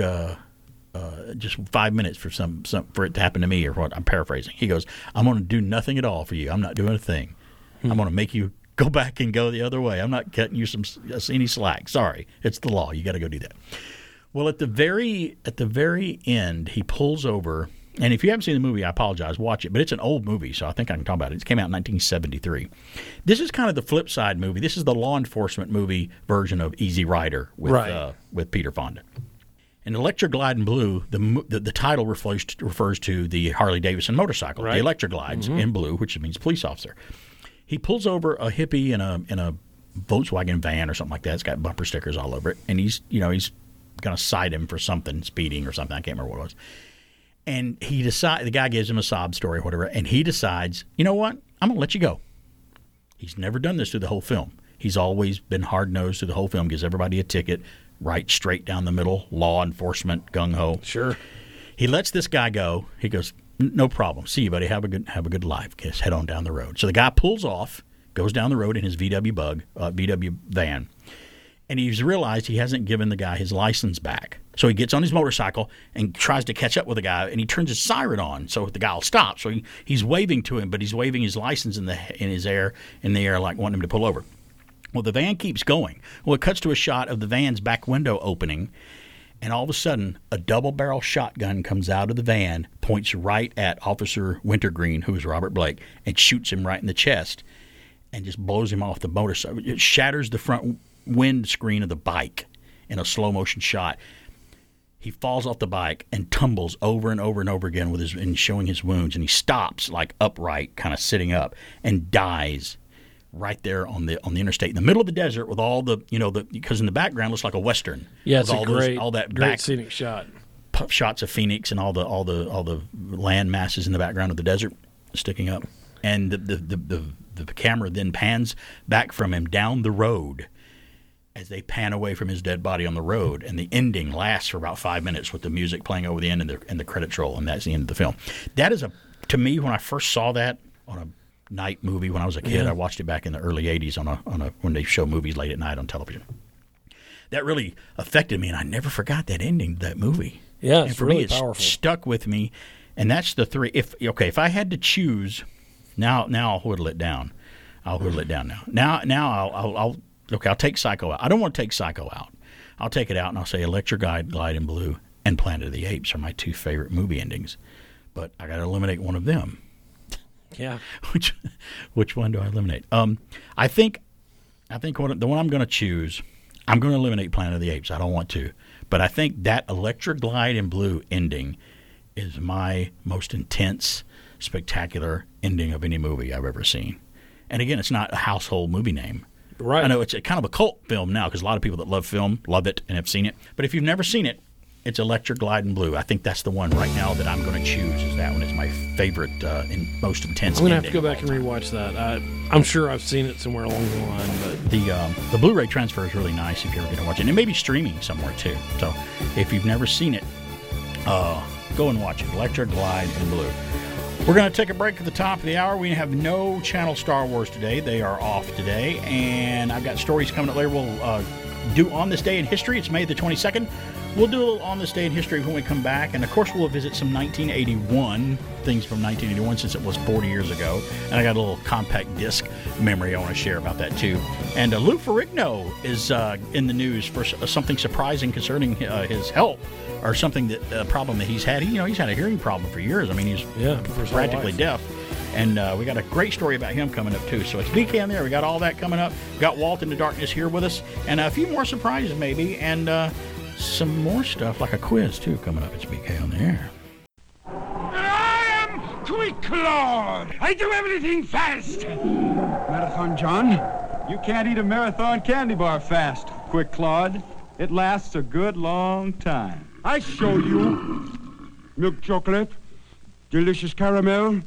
just 5 minutes for some for it to happen to me, or what I'm paraphrasing. He goes, I'm going to do nothing at all for you. I'm not doing a thing. I'm going to make you go back and go the other way. I'm not cutting you any slack. Sorry, it's the law. You got to go do that. Well, at the very end, he pulls over. And if you haven't seen the movie, I apologize. Watch it. But it's an old movie, so I think I can talk about it. It came out in 1973. This is kind of the flip side movie. This is the law enforcement movie version of Easy Rider with Peter Fonda. In Electra Glide in Blue, the title refers to the Harley-Davidson motorcycle, the Electra Glides in Blue, which means police officer. He pulls over a hippie in a Volkswagen van or something like that. It's got bumper stickers all over it, and he's going to cite him for something, speeding or something. I can't remember what it was. And the guy gives him a sob story or whatever, and he decides, you know what? I'm going to let you go. He's never done this through the whole film. He's always been hard-nosed through the whole film, gives everybody a ticket. Right straight down the middle, law enforcement, gung-ho. Sure. He lets this guy go. He goes, no problem. See you, buddy. Have a good life. Just head on down the road. So the guy pulls off, goes down the road in his VW van, and he's realized he hasn't given the guy his license back. So he gets on his motorcycle and tries to catch up with the guy, and he turns his siren on so the guy will stop. So he's waving to him, but he's waving his license in the air like wanting him to pull over. Well, the van keeps going. Well, it cuts to a shot of the van's back window opening, and all of a sudden, a double-barrel shotgun comes out of the van, points right at Officer Wintergreen, who is Robert Blake, and shoots him right in the chest and just blows him off the motorcycle. It shatters the front windscreen of the bike in a slow-motion shot. He falls off the bike and tumbles over and over and over again and showing his wounds, and he stops like upright, kind of sitting up, and dies right there on the interstate in the middle of the desert with all the because in the background looks like a western. Yeah, it's a great scenic shot. Shots of Phoenix and all the land masses in the background of the desert sticking up, and the camera then pans back from him down the road as they pan away from his dead body on the road, and the ending lasts for about 5 minutes with the music playing over the end and the credits roll, and that's the end of the film. That is to me, when I first saw that on a night movie when I was a kid. Yeah. I watched it back in the early 80s on a when they show movies late at night on television. That really affected me, and I never forgot that ending to that movie. Yeah, it's really powerful. And for me, it stuck with me, and that's the three. If I had to choose, now I'll whittle it down. I'll whittle it down now. Now I'll take Psycho out. I don't want to take Psycho out. I'll take it out, and I'll say Electra Glide in Blue and Planet of the Apes are my two favorite movie endings, but I got to eliminate one of them. Yeah, which one do I eliminate? I think the one I'm going to choose, I'm going to eliminate Planet of the Apes. I don't want to, but I think that Electra Glide in Blue ending is my most intense, spectacular ending of any movie I've ever seen. And again, it's not a household movie name. Right. I know it's kind of a cult film now because a lot of people that love film love it and have seen it. But if you've never seen it, it's Electra Glide in Blue. I think that's the one right now that I'm going to choose. Is that one is my favorite and most intense. I'm going to have to go back and rewatch that. I'm sure I've seen it somewhere along the line. But the Blu-ray transfer is really nice if you're ever going to watch it. And it may be streaming somewhere too. So if you've never seen it, Go and watch it. Electra, Glide, and Blue. We're going to take a break at the top of the hour. We have no Channel Star Wars today. They are off today. And I've got stories coming up later. We'll do On This Day in History. It's May the 22nd. We'll do a little On This Day in History when we come back. And, of course, we'll visit some 1981 things from 1981 since it was 40 years ago. And I got a little compact disc memory I want to share about that, too. And Lou Ferrigno is in the news for something surprising concerning his health or something that problem that he's had. You know, he's had a hearing problem for years. I mean, he's practically deaf. And we got a great story about him coming up, too. So it's BK in there. We got all that coming up. We got Walt in the Darkness here with us. And a few more surprises, maybe. And some more stuff, like a quiz, too, coming up. It's BK on the Air. I am quick, Lord. I do everything fast. Marathon John, you can't eat a Marathon candy bar fast, Quick Claude. It lasts a good long time. I show you milk chocolate, delicious caramel,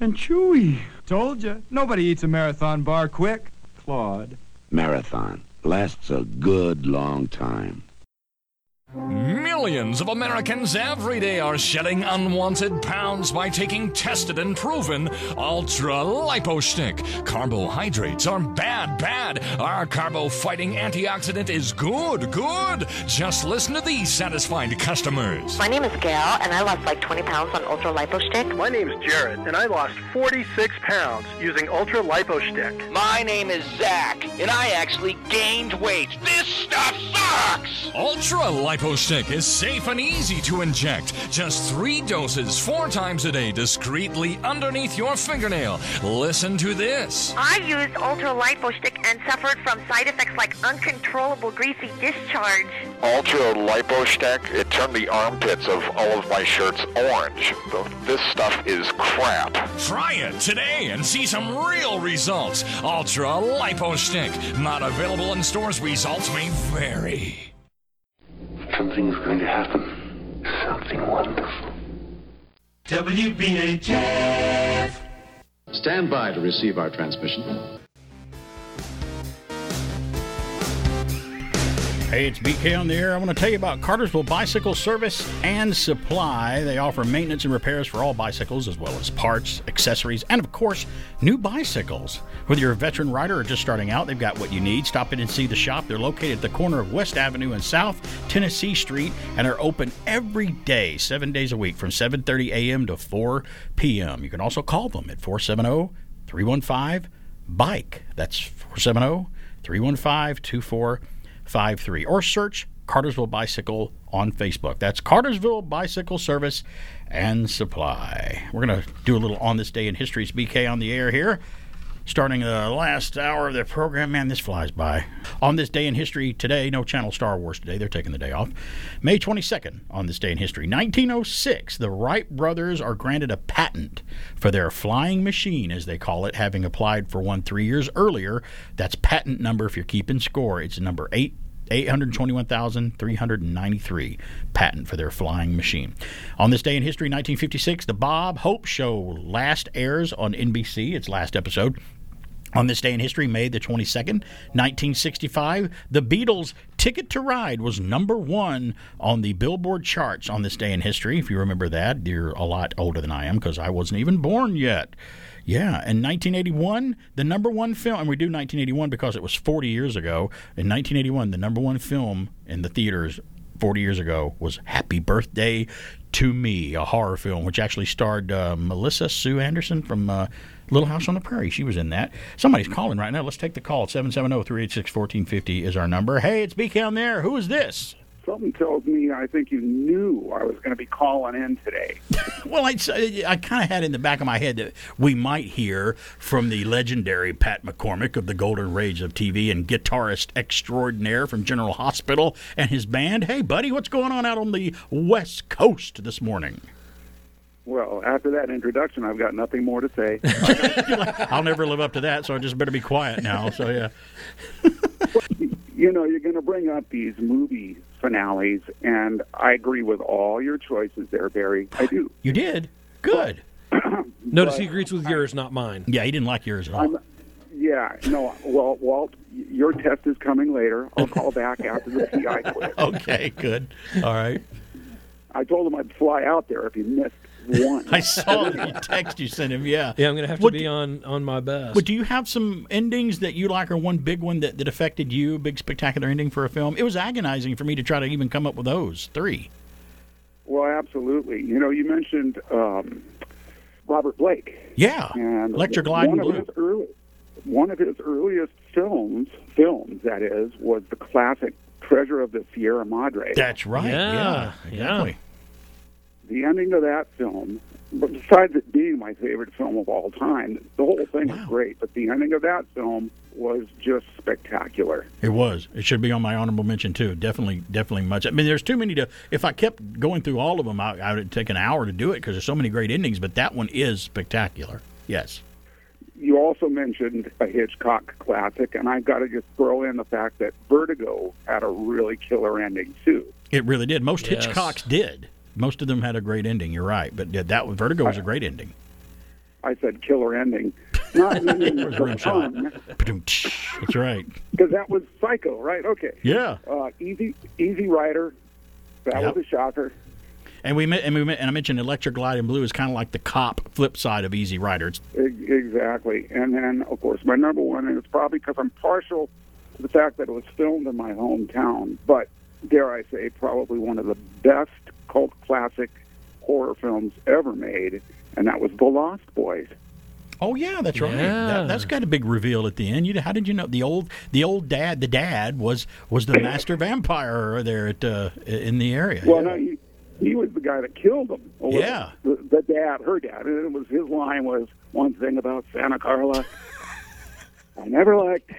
and chewy. Told you, nobody eats a Marathon bar quick, Claude. Marathon lasts a good long time. Millions of Americans every day are shedding unwanted pounds by taking tested and proven Ultra Lipo Stick. Carbohydrates are bad, bad. Our carbo-fighting antioxidant is good, good. Just listen to these satisfied customers. My name is Gail, and I lost like 20 pounds on Ultra Lipo Stick. My name is Jared, and I lost 46 pounds using Ultra Lipo Stick. My name is Zach, and I actually gained weight. This stuff sucks! Ultra Lipo Stick is safe and easy to inject. Just 3 doses 4 times a day, discreetly underneath your fingernail. Listen to this. I used Ultra Lipo Stick and suffered from side effects like uncontrollable greasy discharge. Ultra Lipo Stick, it turned the armpits of all of my shirts orange. This stuff is crap. Try it today and see some real results. Ultra Lipo Stick, not available in stores. Results may vary. Something's going to happen. Something wonderful. WBHF. Stand by to receive our transmission. Hey, it's BK on the Air. I want to tell you about Cartersville Bicycle Service and Supply. They offer maintenance and repairs for all bicycles, as well as parts, accessories, and, of course, new bicycles. Whether you're a veteran rider or just starting out, they've got what you need. Stop in and see the shop. They're located at the corner of West Avenue and South Tennessee Street and are open every day, 7 days a week, from 7:30 a.m. to 4 p.m. You can also call them at 470-315-BIKE. That's 470-315-2453, or search Cartersville Bicycle on Facebook. That's Cartersville Bicycle Service and Supply. We're going to do a little On This Day in History's BK on the Air here, starting the last hour of the program. Man, this flies by. On This Day in History today, no Channel Star Wars today. They're taking the day off. May 22nd, On This Day in History, 1906, the Wright brothers are granted a patent for their flying machine, as they call it, having applied for one 3 years earlier. That's patent number, if you're keeping score. It's number 821,393, patent for their flying machine. On this day in history, 1956, the Bob Hope Show last airs on NBC, its last episode. On this day in history, May the 22nd, 1965, the Beatles' Ticket to Ride was number one on the Billboard charts on this day in history. If you remember that, you're a lot older than I am, because I wasn't even born yet. Yeah, in 1981, the number one film, and we do 1981 because it was 40 years ago. In 1981, the number one film in the theaters 40 years ago was Happy Birthday to Me, a horror film, which actually starred Melissa Sue Anderson from Little House on the Prairie. She was in that. Somebody's calling right now. Let's take the call. 770-386-1450 is our number. Hey, it's BK on there. Who is this? Something tells me I think you knew I was going to be calling in today. Well, I kind of had in the back of my head that we might hear from the legendary Pat McCormick of the Golden Rage of TV and guitarist extraordinaire from General Hospital and his band. Hey, buddy, what's going on out on the West Coast this morning? Well, after that introduction, I've got nothing more to say. I'll never live up to that, so I just better be quiet now. So, yeah. You know, you're going to bring up these movie finales, and I agree with all your choices there, Barry. I do. You did? Good. But, notice he agrees with yours, not mine. Yeah, he didn't like yours at all. Well, Walt, your test is coming later. I'll call back after the PI quiz. Okay, good. All right. I told him I'd fly out there if he missed one. I saw the text you sent him, yeah. Yeah, I'm going to have to be on my best. But do you have some endings that you like, or one big one that affected you, a big spectacular ending for a film? It was agonizing for me to try to even come up with those three. Well, absolutely. You know, you mentioned Robert Blake. Yeah, and Lecture Glide and Blue. One of his earliest films that is, was the classic Treasure of the Sierra Madre. That's right. Yeah. The ending of that film, but besides it being my favorite film of all time, the whole thing is great, but the ending of that film was just spectacular. It was. It should be on my honorable mention, too. Definitely much. I mean, there's too many to... If I kept going through all of them, I would take an hour to do it because there's so many great endings, but that one is spectacular. Yes. You also mentioned a Hitchcock classic, and I've got to just throw in the fact that Vertigo had a really killer ending, too. It really did. Most Hitchcocks did. Most of them had a great ending, you're right. But that Vertigo was a great ending. I said killer ending. Not an ending was fun. That's right. Because that was Psycho, right? Okay. Yeah. Easy Rider. That was a shocker. And I mentioned Electric Glide in Blue is kind of like the cop flip side of Easy Rider. Exactly. And then, of course, my number one, and it's probably because I'm partial to the fact that it was filmed in my hometown, but dare I say, probably one of the best cult classic horror films ever made, and that was The Lost Boys. Oh yeah, that's right. Yeah. That's got a big reveal at the end. How did you know the old dad? The dad was the master vampire there in the area. Well, no, he was the guy that killed him. Yeah, the dad, her dad, and it was his line was one thing about Santa Carla. I never liked.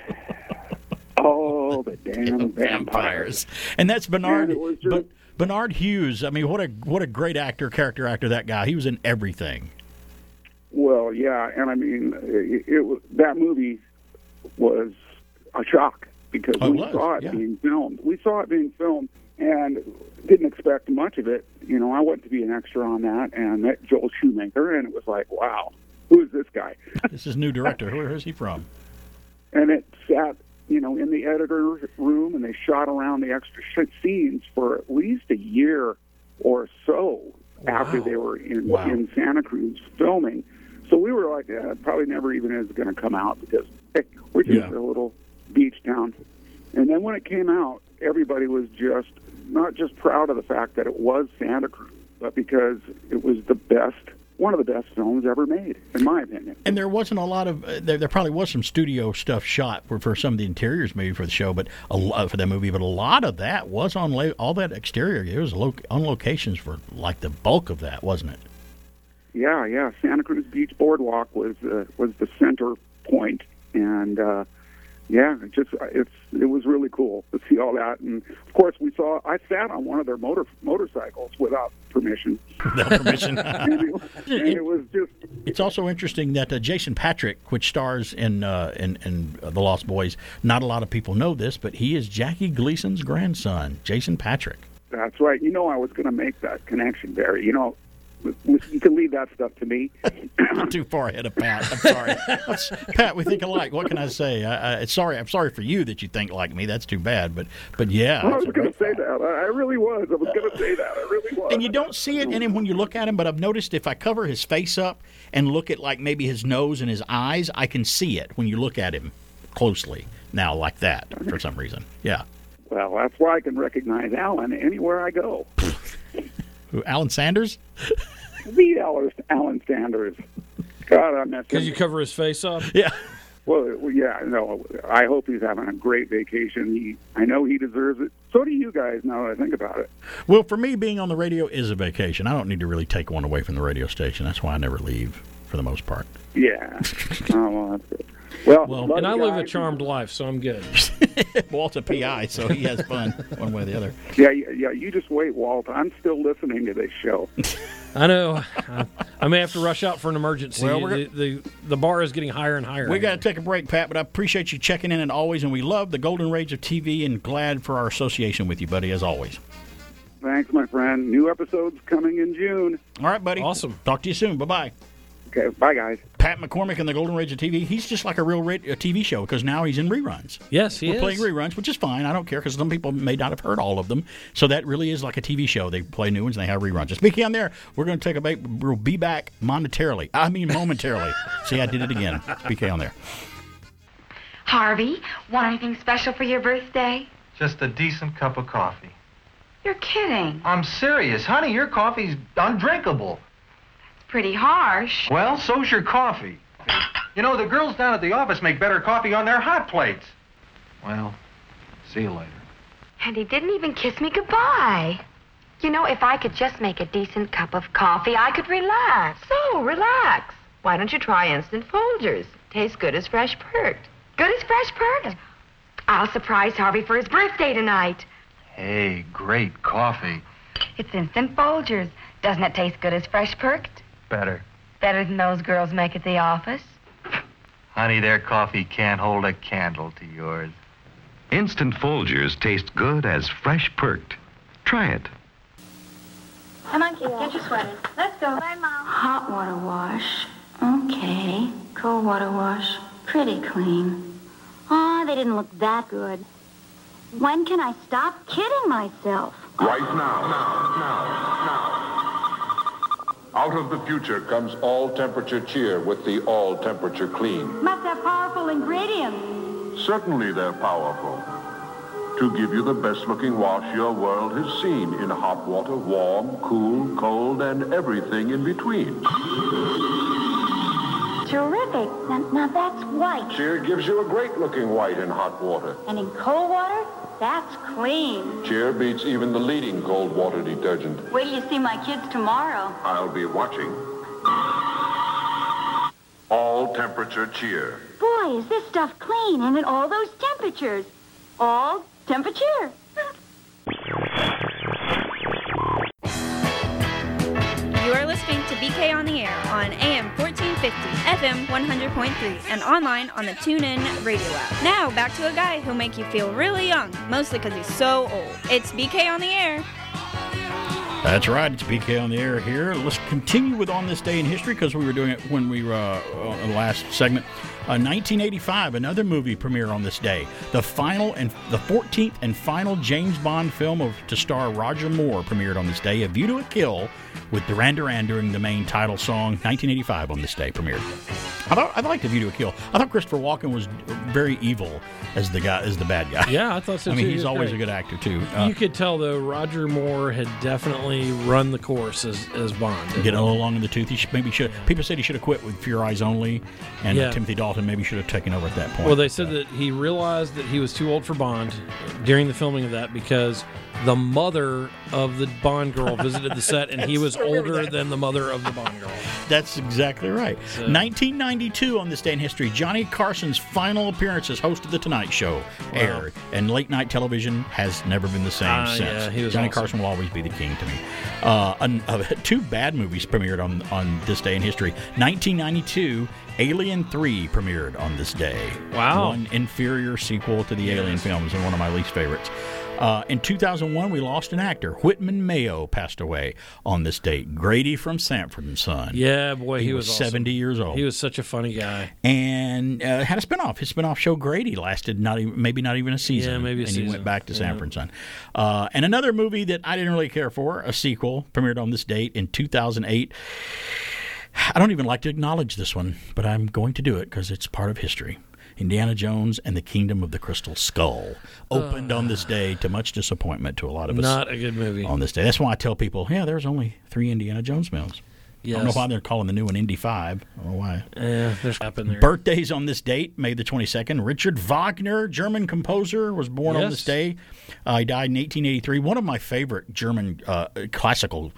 Oh, the damn vampires! And that's Bernard. And it was just, Bernard Hughes. I mean, what a great actor, character actor that guy. He was in everything. Well, yeah, and I mean, that movie was a shock because being filmed. We saw it being filmed and didn't expect much of it. You know, I went to be an extra on that and met Joel Schumacher, and it was like, wow, who is this guy? This is new director. Where is he from? And it sat, you know, in the editor room, and they shot around the extra scenes for at least a year or so after they were in Santa Cruz filming. So we were like, it probably never even is going to come out because we're just a little beach town. And then when it came out, everybody was just, not just proud of the fact that it was Santa Cruz, but because it was the best, one of the best films ever made, in my opinion. And there wasn't a lot of... there probably was some studio stuff shot for some of the interiors maybe for the show, but a lot of that was on... all that exterior, it was on locations for, like, the bulk of that, wasn't it? Yeah. Santa Cruz Beach Boardwalk was the center point, and... it was really cool to see all that, and of course I sat on one of their motorcycles without permission. And it was just. It's also interesting that Jason Patrick, which stars in The Lost Boys, not a lot of people know this, but he is Jackie Gleason's grandson, Jason Patrick. That's right. You know, I was going to make that connection, Barry. You know. You can leave that stuff to me. You're too far ahead of Pat. I'm sorry. Pat, we think alike. What can I say? I'm sorry for you that you think like me. That's too bad. But yeah. I was going to say that. I really was. I was going to say that. I really was. And you don't see it in him when you look at him, but I've noticed if I cover his face up and look at like maybe his nose and his eyes, I can see it when you look at him closely now like that for some reason. Yeah. Well, that's why I can recognize Alan anywhere I go. Who, Alan Sanders? The Alan Sanders. God, I messed up. Because you cover his face up? Yeah. Well, yeah, no, I hope he's having a great vacation. I know he deserves it. So do you guys, now that I think about it. Well, for me, being on the radio is a vacation. I don't need to really take one away from the radio station. That's why I never leave, for the most part. Yeah. Oh, well, that's good. Well, and I live a charmed life, so I'm good. Walt's a PI, so he has fun one way or the other. Yeah. You just wait, Walt. I'm still listening to this show. I know. I may have to rush out for an emergency. Well, the bar is getting higher and higher. We got to take a break, Pat, but I appreciate you checking in, and always, and we love the Golden Rage of TV, and glad for our association with you, buddy, as always. Thanks, my friend. New episodes coming in June. All right, buddy. Awesome. Talk to you soon. Bye-bye. Okay, bye, guys. Pat McCormick and the Golden Rage of TV, he's just like a real TV show because now he's in reruns. Yes, he is. We're playing reruns, which is fine. I don't care because some people may not have heard all of them. So that really is like a TV show. They play new ones and they have reruns. Just speaking on there, we're going to take a break. We'll be back monetarily. I mean momentarily. See, I did it again. BK on there. Harvey, want anything special for your birthday? Just a decent cup of coffee. You're kidding. I'm serious. Honey, your coffee's undrinkable. That's pretty harsh. Well, so's your coffee. You know, the girls down at the office make better coffee on their hot plates. Well, see you later. And he didn't even kiss me goodbye. You know, if I could just make a decent cup of coffee, I could relax. So, relax. Why don't you try Instant Folgers? Tastes good as fresh perked. Good as fresh perked? I'll surprise Harvey for his birthday tonight. Hey, great coffee. It's Instant Folgers. Doesn't it taste good as fresh perked? Better. Better than those girls make at the office? Honey, their coffee can't hold a candle to yours. Instant Folgers taste good as fresh perked. Try it. Come on, kid, get your sweater. Let's go. Bye, Mom. Hot water wash. Okay. Cold water wash. Pretty clean. Oh, they didn't look that good. When can I stop kidding myself? Right now. Out of the future comes all-temperature cheer with the all-temperature clean. But they're powerful ingredients. Certainly they're powerful. To give you the best-looking wash your world has seen in hot water, warm, cool, cold, and everything in between. Terrific. Now that's white. Cheer gives you a great-looking white in hot water. And in cold water, that's clean. Cheer beats even the leading cold water detergent. Wait till you see my kids tomorrow. I'll be watching. All-temperature cheer. Boy, is this stuff clean and in all those temperatures. All-temperature. You are listening to BK on the Air on AM 1450, FM 100.3, and online on the TuneIn radio app. Now, back to a guy who'll make you feel really young, mostly because he's so old. It's BK on the Air. That's right, it's BK on the Air here. Let's continue with On This Day in History, because we were doing it when we were on the last segment. 1985, another movie premiere on this day. The 14th and final James Bond film to star Roger Moore premiered on this day. A View to a Kill, with Duran Duran doing the main title song. 1985 on this day premiered. I liked A View to a Kill. I thought Christopher Walken was very evil as the bad guy. Yeah, I thought so too. I mean, he's always a good actor too. You could tell though, Roger Moore had definitely run the course as Bond. Getting a little long in the tooth. People said he should have quit with Pure Eyes Only, and Timothy Dalton. And maybe should have taken over at that point. Well, they said that he realized that he was too old for Bond during the filming of that because the mother of the Bond girl visited the set and he was older than the mother of the Bond girl. That's exactly right. So, 1992 on this day in history, Johnny Carson's final appearance as host of The Tonight Show aired, and late night television has never been the same since. Yeah, Johnny Carson will always be the king to me. Two bad movies premiered on this day in history. 1992, Alien 3 premiered on this day. Wow. One inferior sequel to the Alien films and one of my least favorites. In 2001, we lost an actor. Whitman Mayo passed away on this date. Grady from Sanford and Son. Yeah, boy, he was awesome. 70 years old. He was such a funny guy. And had a spinoff. His spinoff show, Grady, lasted not even a season. Yeah, maybe a season. And he went back to Sanford and Son. And another movie that I didn't really care for, a sequel, premiered on this date in 2008. I don't even like to acknowledge this one, but I'm going to do it because it's part of history. Indiana Jones and the Kingdom of the Crystal Skull opened on this day to much disappointment to a lot of us. Not a good movie. On this day. That's why I tell people, there's only 3 Indiana Jones films. Yes. I don't know why they're calling the new one Indy 5. I don't know why. Yeah, there's crap in there. Birthdays on this date, May the 22nd. Richard Wagner, German composer, was born on this day. He died in 1883. One of my favorite German classical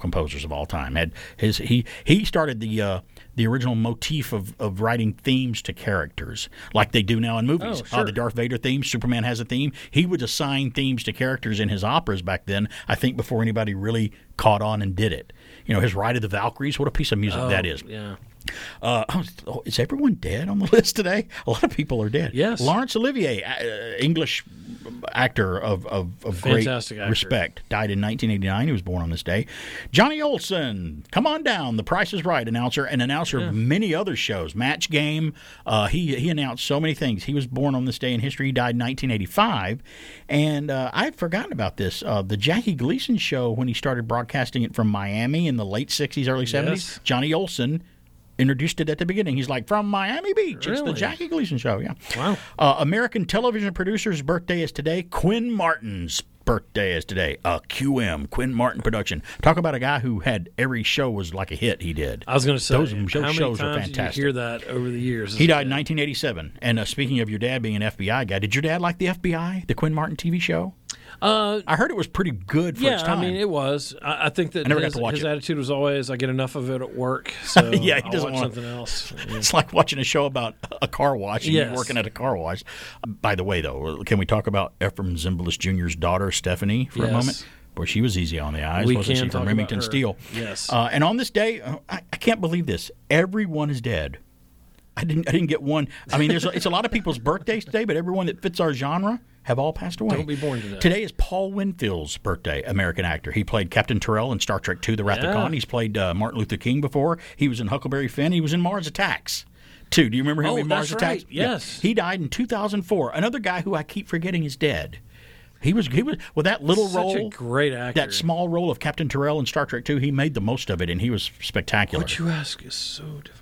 composers of all time. He started the original motif of writing themes to characters, like they do now in movies. Oh, sure. The Darth Vader theme, Superman has a theme. He would assign themes to characters in his operas back then, I think before anybody really caught on and did it. You know, his Ride of the Valkyries, what a piece of music that is. Yeah. Is everyone dead on the list today? A lot of people are dead. Yes. Laurence Olivier, English actor of great actor. Respect. Died in 1989. He was born on this day. Johnny Olson, Come On Down, The Price Is Right announcer, and announcer of many other shows. Match Game. He announced so many things. He was born on this day in history. He died in 1985. And I had forgotten about this. The Jackie Gleason show, when he started broadcasting it from Miami in the late 60s, early 70s, Johnny Olson introduced it at the beginning. He's like, from Miami Beach. Really? It's the Jackie Gleason show, yeah. Wow. American television producer's birthday is today. Quinn Martin's birthday is today. QM, Quinn Martin Production. Talk about a guy who had every show was like a hit he did. I was going to say, those shows are fantastic. How many times did you hear that over the years? He died in 1987. And speaking of your dad being an FBI guy, did your dad like the FBI, the Quinn Martin TV show? I heard it was pretty good for its time. Yeah, I mean, it was. I think that his attitude was always, I get enough of it at work, so yeah, he doesn't want something else. Yeah. It's like watching a show about a car wash and you're working at a car wash. By the way, though, can we talk about Ephraim Zimbalist Jr.'s daughter, Stephanie, for a moment? Boy, she was easy on the eyes, wasn't she, from Remington Steele? Yes. And on this day, I can't believe this, everyone is dead. I didn't get one. I mean, it's a lot of people's birthdays today, but everyone that fits our genre have all passed away. Don't be born today. Today is Paul Winfield's birthday, American actor. He played Captain Terrell in Star Trek II, The Wrath of Khan. He's played Martin Luther King before. He was in Huckleberry Finn. He was in Mars Attacks, too. Do you remember him in Mars Attacks? Right. Yes. Yeah. He died in 2004. Another guy who I keep forgetting is dead. He was with that little role. Such a great actor. That small role of Captain Terrell in Star Trek II, he made the most of it, and he was spectacular. What you ask is so difficult.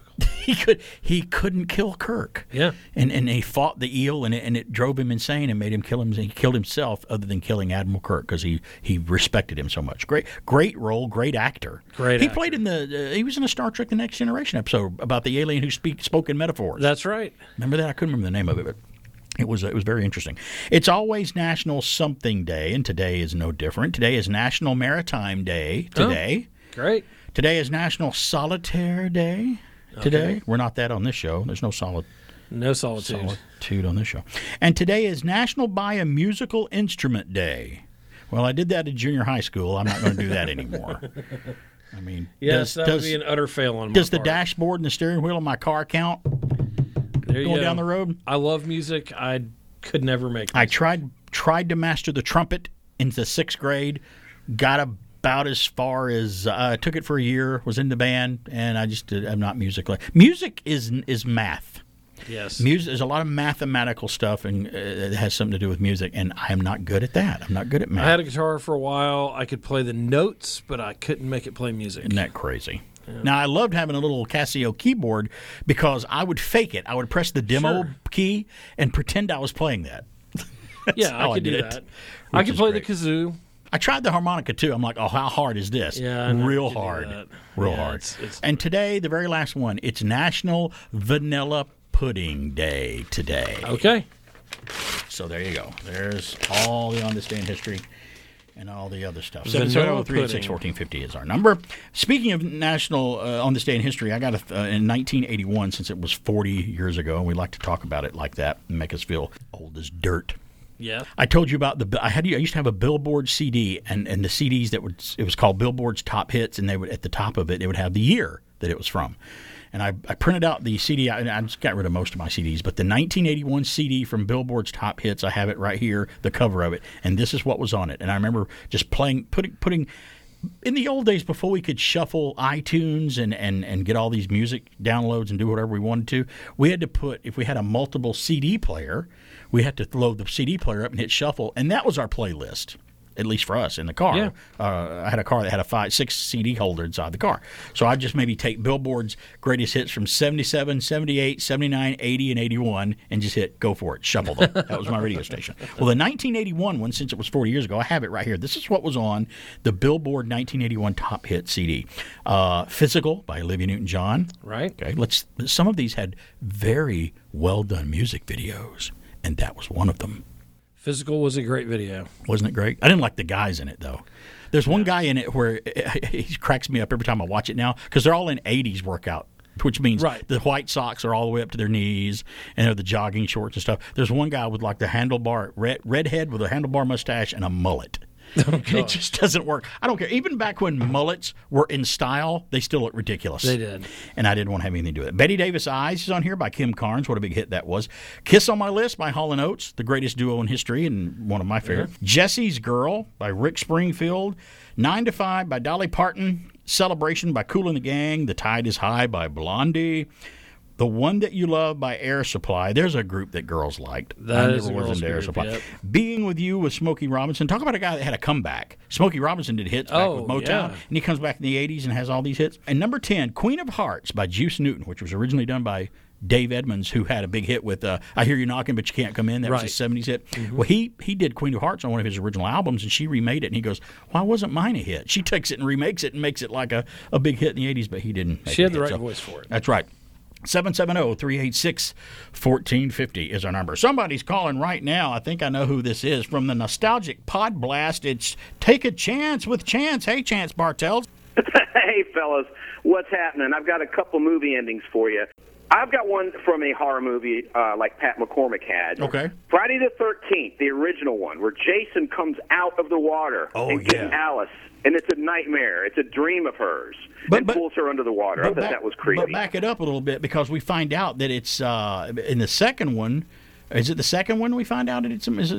He couldn't kill Kirk. Yeah, and he fought the eel, and it drove him insane and made him kill him. He killed himself, other than killing Admiral Kirk, because he respected him so much. Great role, great actor. He played in he was in a Star Trek: The Next Generation episode about the alien who spoke in metaphors. That's right. Remember that? I couldn't remember the name of it, but it was very interesting. It's always National Something Day, and today is no different. Today is National Maritime Day. Today, great. Today is National Solitaire Day. Today, we're not that on this show. There's no solitude on this show. And today is National Buy a Musical Instrument Day. Well, I did that in junior high school. I'm not going to do that anymore. I mean, yes, that would be an utter fail on my part. Does the dashboard and the steering wheel of my car count going down the road? I love music. I could never make music. I tried to master the trumpet into sixth grade. Got a about as far as I took it for a year, was in the band, and I just I'm not musically. Music is math. Yes. Music, there's a lot of mathematical stuff, and it has something to do with music, and I'm not good at that. I'm not good at math. I had a guitar for a while. I could play the notes, but I couldn't make it play music. Isn't that crazy? Yeah. Now, I loved having a little Casio keyboard because I would fake it. I would press the demo key and pretend I was playing that. I could do that. I could play the kazoo. I tried the harmonica, too. I'm like, oh, how hard is this? Yeah, real hard. Real hard. And today, the very last one, it's National Vanilla Pudding Day today. Okay. So there you go. There's all the On This Day in History and all the other stuff. 770-386-1450 is our number. Speaking of National On This Day in History, I got in 1981, since it was 40 years ago, and we like to talk about it like that and make us feel old as dirt. Yeah, I told you about I used to have a Billboard CD, and the CDs it was called Billboard's Top Hits, and they would at the top of it would have the year that it was from, and I printed out the CD. I just got rid of most of my CDs, but the 1981 CD from Billboard's Top Hits, I have it right here, the cover of it, and this is what was on it, and I remember just putting. In the old days, before we could shuffle iTunes and get all these music downloads and do whatever we wanted to, we had to if we had a multiple CD player, we had to load the CD player up and hit shuffle, and that was our playlist, at least for us in the car. Yeah. I had a car that had a 5-6 CD holder inside the car. So I'd just maybe take Billboard's greatest hits from 77, 78, 79, 80, and 81 and just hit go for it, shuffle them. That was my radio station. Well, the 1981 one, since it was 40 years ago, I have it right here. This is what was on the Billboard 1981 Top Hit CD. Physical by Olivia Newton-John. Right. Okay. Some of these had very well-done music videos, and that was one of them. Physical was a great video. Wasn't it great? I didn't like the guys in it, though. There's one guy in it where he cracks me up every time I watch it now because they're all in 80s workout, which means the white socks are all the way up to their knees and they're the jogging shorts and stuff. There's one guy with like the redhead with a handlebar mustache and a mullet. It just doesn't work. I don't care. Even back when mullets were in style, they still look ridiculous. They did. And I didn't want to have anything to do with it. Betty Davis Eyes is on here by Kim Carnes. What a big hit that was. Kiss on My List by Hall & Oates, the greatest duo in history and one of my favorites. Yeah. Jessie's Girl by Rick Springfield. 9 to 5 by Dolly Parton. Celebration by Kool and the Gang. The Tide is High by Blondie. The One That You Love by Air Supply. There's a group that girls liked. That I is never was into Air Supply. Yep. Being With You with Smokey Robinson. Talk about a guy that had a comeback. Smokey Robinson did hits back with Motown, and he comes back in the 80s and has all these hits. And number 10, Queen of Hearts by Juice Newton, which was originally done by Dave Edmunds, who had a big hit with I Hear You Knocking But You Can't Come In. That was his 70s hit. Mm-hmm. Well, he did Queen of Hearts on one of his original albums, and she remade it, and he goes, why wasn't mine a hit? She takes it and remakes it and makes it like a big hit in the 80s, but he didn't make it. She had the right voice for it. That's right. 770-386-1450 is our number. Somebody's calling right now. I think I know who this is. From the Nostalgic Pod Blast, it's Take a Chance with Chance. Hey, Chance Bartels. Hey, fellas. What's happening? I've got a couple movie endings for you. I've got one from a horror movie like Pat McCormick had. Okay. Friday the 13th, the original one, where Jason comes out of the water and gets Alice. And it's a nightmare. It's a dream of hers. But pulls her under the water. I thought that was creepy. But back it up a little bit, because we find out that it's in the second one. Is it the second one we find out that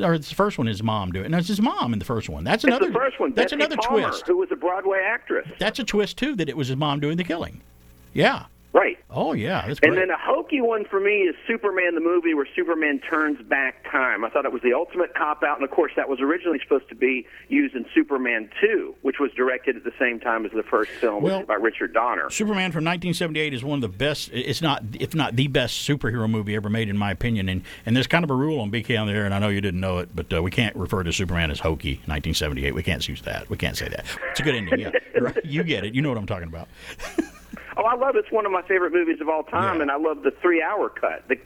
or the first one? His mom doing it? No, it's his mom in the first one. That's another. It's the first one. That's Betsy another Palmer, twist. Who was a Broadway actress? That's a twist too. That it was his mom doing the killing. Yeah. Right. Oh, yeah. That's great. And then a hokey one for me is Superman the movie, where Superman turns back time. I thought it was the ultimate cop-out, and, of course, that was originally supposed to be used in Superman 2, which was directed at the same time as the first film by Richard Donner. Superman from 1978 is one of the best, if not the best superhero movie ever made, in my opinion. And there's kind of a rule on BK on there, and I know you didn't know it, but we can't refer to Superman as hokey 1978. We can't use that. We can't say that. It's a good ending, yeah. Right? You get it. You know what I'm talking about. Oh, I love it. It's one of my favorite movies of all time, and I love the 3-hour cut, the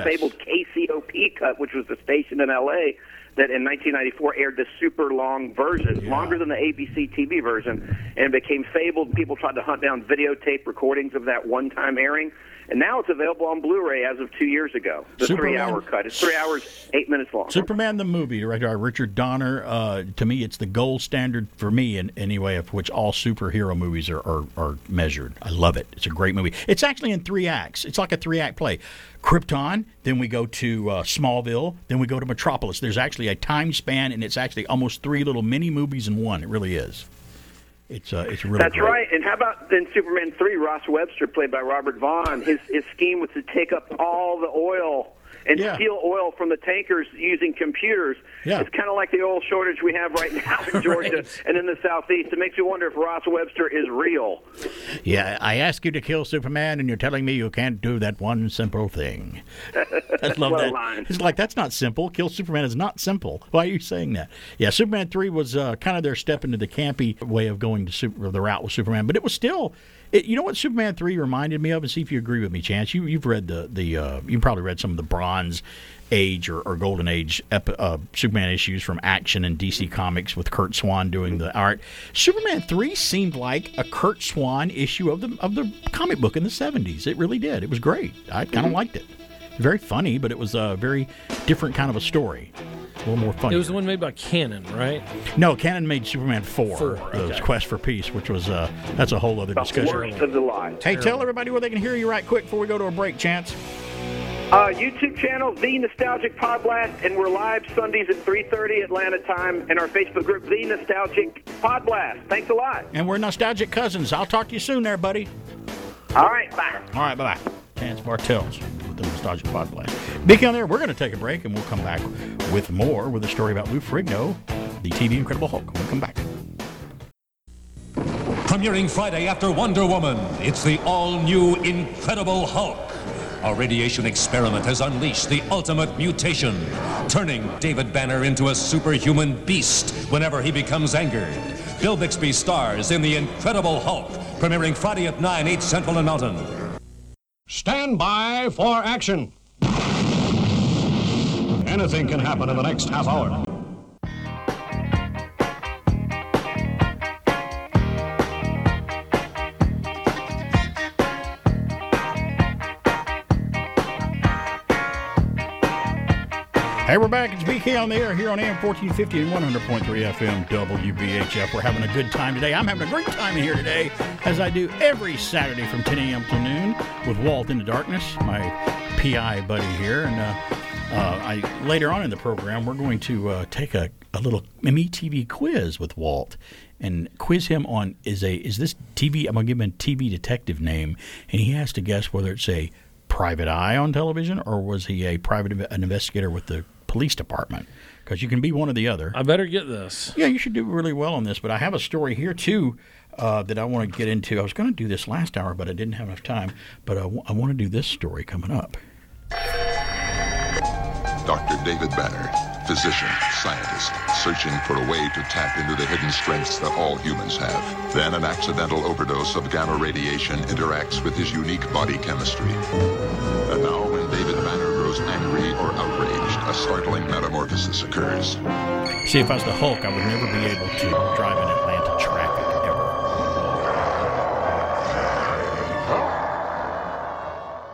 fabled KCOP cut, which was the station in L.A. that in 1994 aired the super long version, longer than the ABC TV version, and became fabled. People tried to hunt down videotape recordings of that one-time airing. And now it's available on Blu-ray as of 2 years ago, the 3-hour cut. It's 3 hours, 8 minutes long. Superman the movie, directed by Richard Donner. To me, it's the gold standard for me, in any way, of which all superhero movies are measured. I love it. It's a great movie. It's actually in 3 acts. It's like a 3-act play. Krypton, then we go to Smallville, then we go to Metropolis. There's actually a time span, and it's actually almost 3 little mini-movies in one. It really is. It's really That's great. Right. And how about then Superman 3, Ross Webster, played by Robert Vaughn? His scheme was to take up all the oil and steal oil from the tankers using computers. Yeah. It's kind of like the oil shortage we have right now in Georgia and in the Southeast. It makes you wonder if Ross Webster is real. Yeah, I ask you to kill Superman, and you're telling me you can't do that one simple thing. I love that. Line. It's like, that's not simple. Kill Superman is not simple. Why are you saying that? Yeah, Superman 3 was kind of their step into the campy way of going to the route with Superman, but it was still... you know what Superman 3 reminded me of? And see if you agree with me, Chance. You've read you've probably read some of the Bronze Age or Golden Age Superman issues from Action and DC Comics with Kurt Swan doing the art. Superman 3 seemed like a Kurt Swan issue of the comic book in the 70s. It really did. It was great. I kind of liked it. Very funny, but it was a very different kind of a story. A little more funny. It was the one made by Cannon, right? No, Cannon made Superman 4. Quest for Peace, which was that's a whole other discussion. Worst of the line. Hey, Terrible. Tell everybody where they can hear you right quick before we go to a break, Chance. YouTube channel, The Nostalgic Pod Blast, and we're live Sundays at 3:30 Atlanta time, and our Facebook group, The Nostalgic Pod Blast. Thanks a lot. And we're nostalgic cousins. I'll talk to you soon there, buddy. All right, bye. All right, bye-bye. Chance Bartels with the Nostalgic Pod Blast. BK on there, we're going to take a break, and we'll come back with more with a story about Lou Ferrigno, the TV Incredible Hulk. We'll come back. Premiering Friday after Wonder Woman, it's the all-new Incredible Hulk. A radiation experiment has unleashed the ultimate mutation, turning David Banner into a superhuman beast whenever he becomes angered. Bill Bixby stars in the Incredible Hulk, premiering Friday at 9, 8 Central and Mountain. Stand by for action. Anything can happen in the next half hour. Hey, we're back. It's BK on the air here on AM 1450 and 100.3 FM WBHF. We're having a good time today. I'm having a great time here today, as I do every Saturday from 10 a.m. till noon with Walt in the Darkness, my PI buddy here. And later on in the program, we're going to take a little MeTV quiz with Walt and quiz him on is this TV? I'm going to give him a TV detective name, and he has to guess whether it's a private eye on television or was he an investigator with the police department? Because you can be one or the other. I better get this. Yeah, you should do really well on this, but I have a story here, too, that I want to get into. I was going to do this last hour, but I didn't have enough time, but I want to do this story coming up. Dr. David Banner, physician, scientist, searching for a way to tap into the hidden strengths that all humans have. Then an accidental overdose of gamma radiation interacts with his unique body chemistry. And now when David Banner grows angry or outraged, a startling metamorphosis occurs. See, if I was the Hulk, I would never be able to drive in Atlanta traffic.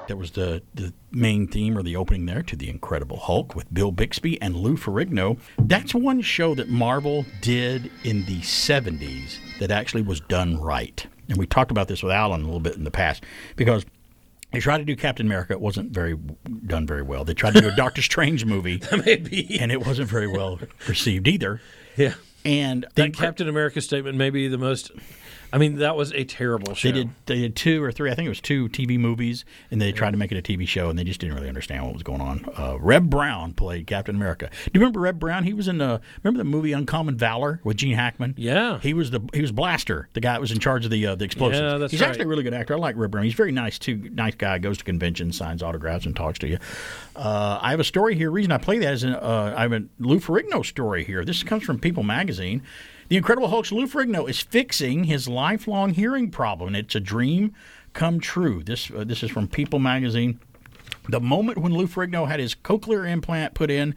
That was the main theme or the opening there to The Incredible Hulk with Bill Bixby and Lou Ferrigno. That's one show that Marvel did in the 70s that actually was done right. And we talked about this with Alan a little bit in the past because they tried to do Captain America. It wasn't done very well. They tried to do a Doctor Strange movie, and it wasn't very well received either. Yeah. And that Captain America statement may be the most – I mean, that was a terrible show. They did two or three – I think it was two TV movies, and they tried to make it a TV show, and they just didn't really understand what was going on. Reb Brown played Captain America. Do you remember Reb Brown? He was in remember the movie Uncommon Valor with Gene Hackman? Yeah. He was Blaster, the guy that was in charge of the explosives. Yeah, that's He's actually a really good actor. I like Reb Brown. He's very nice, too. Nice guy, goes to conventions, signs autographs, and talks to you. I have a story here. The reason I play that is I have a Lou Ferrigno story here. This comes from People Magazine. The Incredible Hulk's Lou Ferrigno is fixing his lifelong hearing problem. It's a dream come true. This is from People Magazine. The moment when Lou Ferrigno had his cochlear implant put in,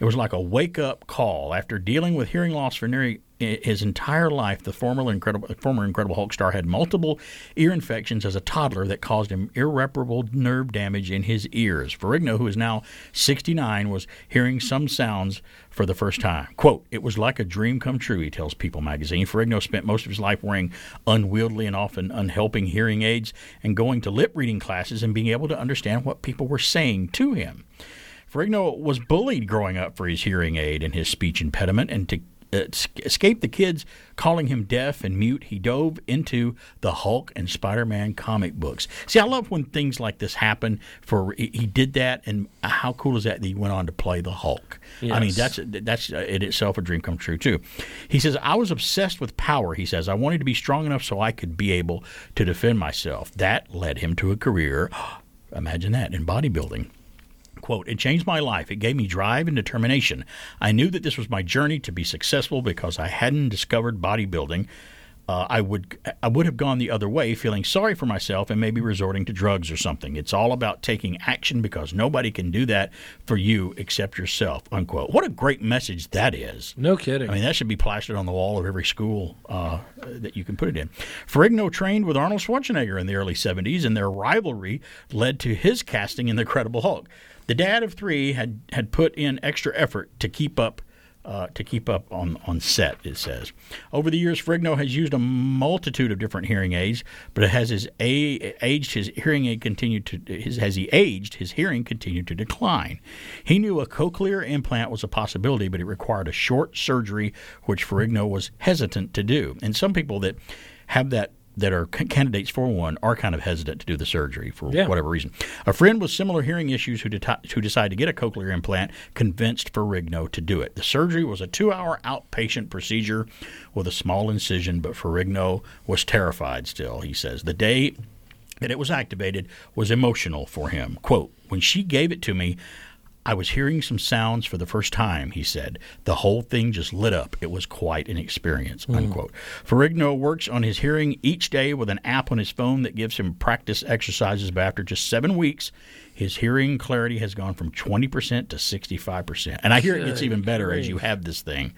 it was like a wake-up call. After dealing with hearing loss for nearly his entire life, the former Incredible Hulk star had multiple ear infections as a toddler that caused him irreparable nerve damage in his ears. Ferrigno, who is now 69, was hearing some sounds for the first time. Quote, "It was like a dream come true," he tells People Magazine. Ferrigno spent most of his life wearing unwieldy and often unhelping hearing aids and going to lip-reading classes and being able to understand what people were saying to him. Ferrigno was bullied growing up for his hearing aid and his speech impediment, and to escape the kids calling him deaf and mute, he dove into the Hulk and Spider-Man comic books. See, I love when things like this happen. He did that, and how cool is that he went on to play the Hulk? Yes. I mean, that's in itself a dream come true, too. He says, "I was obsessed with power," he says. "I wanted to be strong enough so I could be able to defend myself." That led him to a career, imagine that, in bodybuilding. Quote, "It changed my life. It gave me drive and determination. I knew that this was my journey to be successful because I hadn't discovered bodybuilding. I would have gone the other way, feeling sorry for myself and maybe resorting to drugs or something. It's all about taking action because nobody can do that for you except yourself," unquote. What a great message that is. No kidding. I mean, that should be plastered on the wall of every school that you can put it in. Ferrigno trained with Arnold Schwarzenegger in the early 70s, and their rivalry led to his casting in The Incredible Hulk. The dad of three had put in extra effort to keep up on set, it says. Over the years, Ferrigno has used a multitude of different hearing aids, but as he aged, his hearing continued to decline. He knew a cochlear implant was a possibility, but it required a short surgery, which Ferrigno was hesitant to do. And some people that have that are candidates for one are kind of hesitant to do the surgery for whatever reason. A friend with similar hearing issues who decided to get a cochlear implant convinced Ferrigno to do it. The surgery was a 2-hour outpatient procedure with a small incision, but Ferrigno was terrified still, he says. The day that it was activated was emotional for him. Quote, "When she gave it to me, I was hearing some sounds for the first time," he said. "The whole thing just lit up. It was quite an experience," unquote. Ferrigno works on his hearing each day with an app on his phone that gives him practice exercises, but after just 7 weeks, his hearing clarity has gone from 20% to 65%. And I hear it gets even better as you have this thing.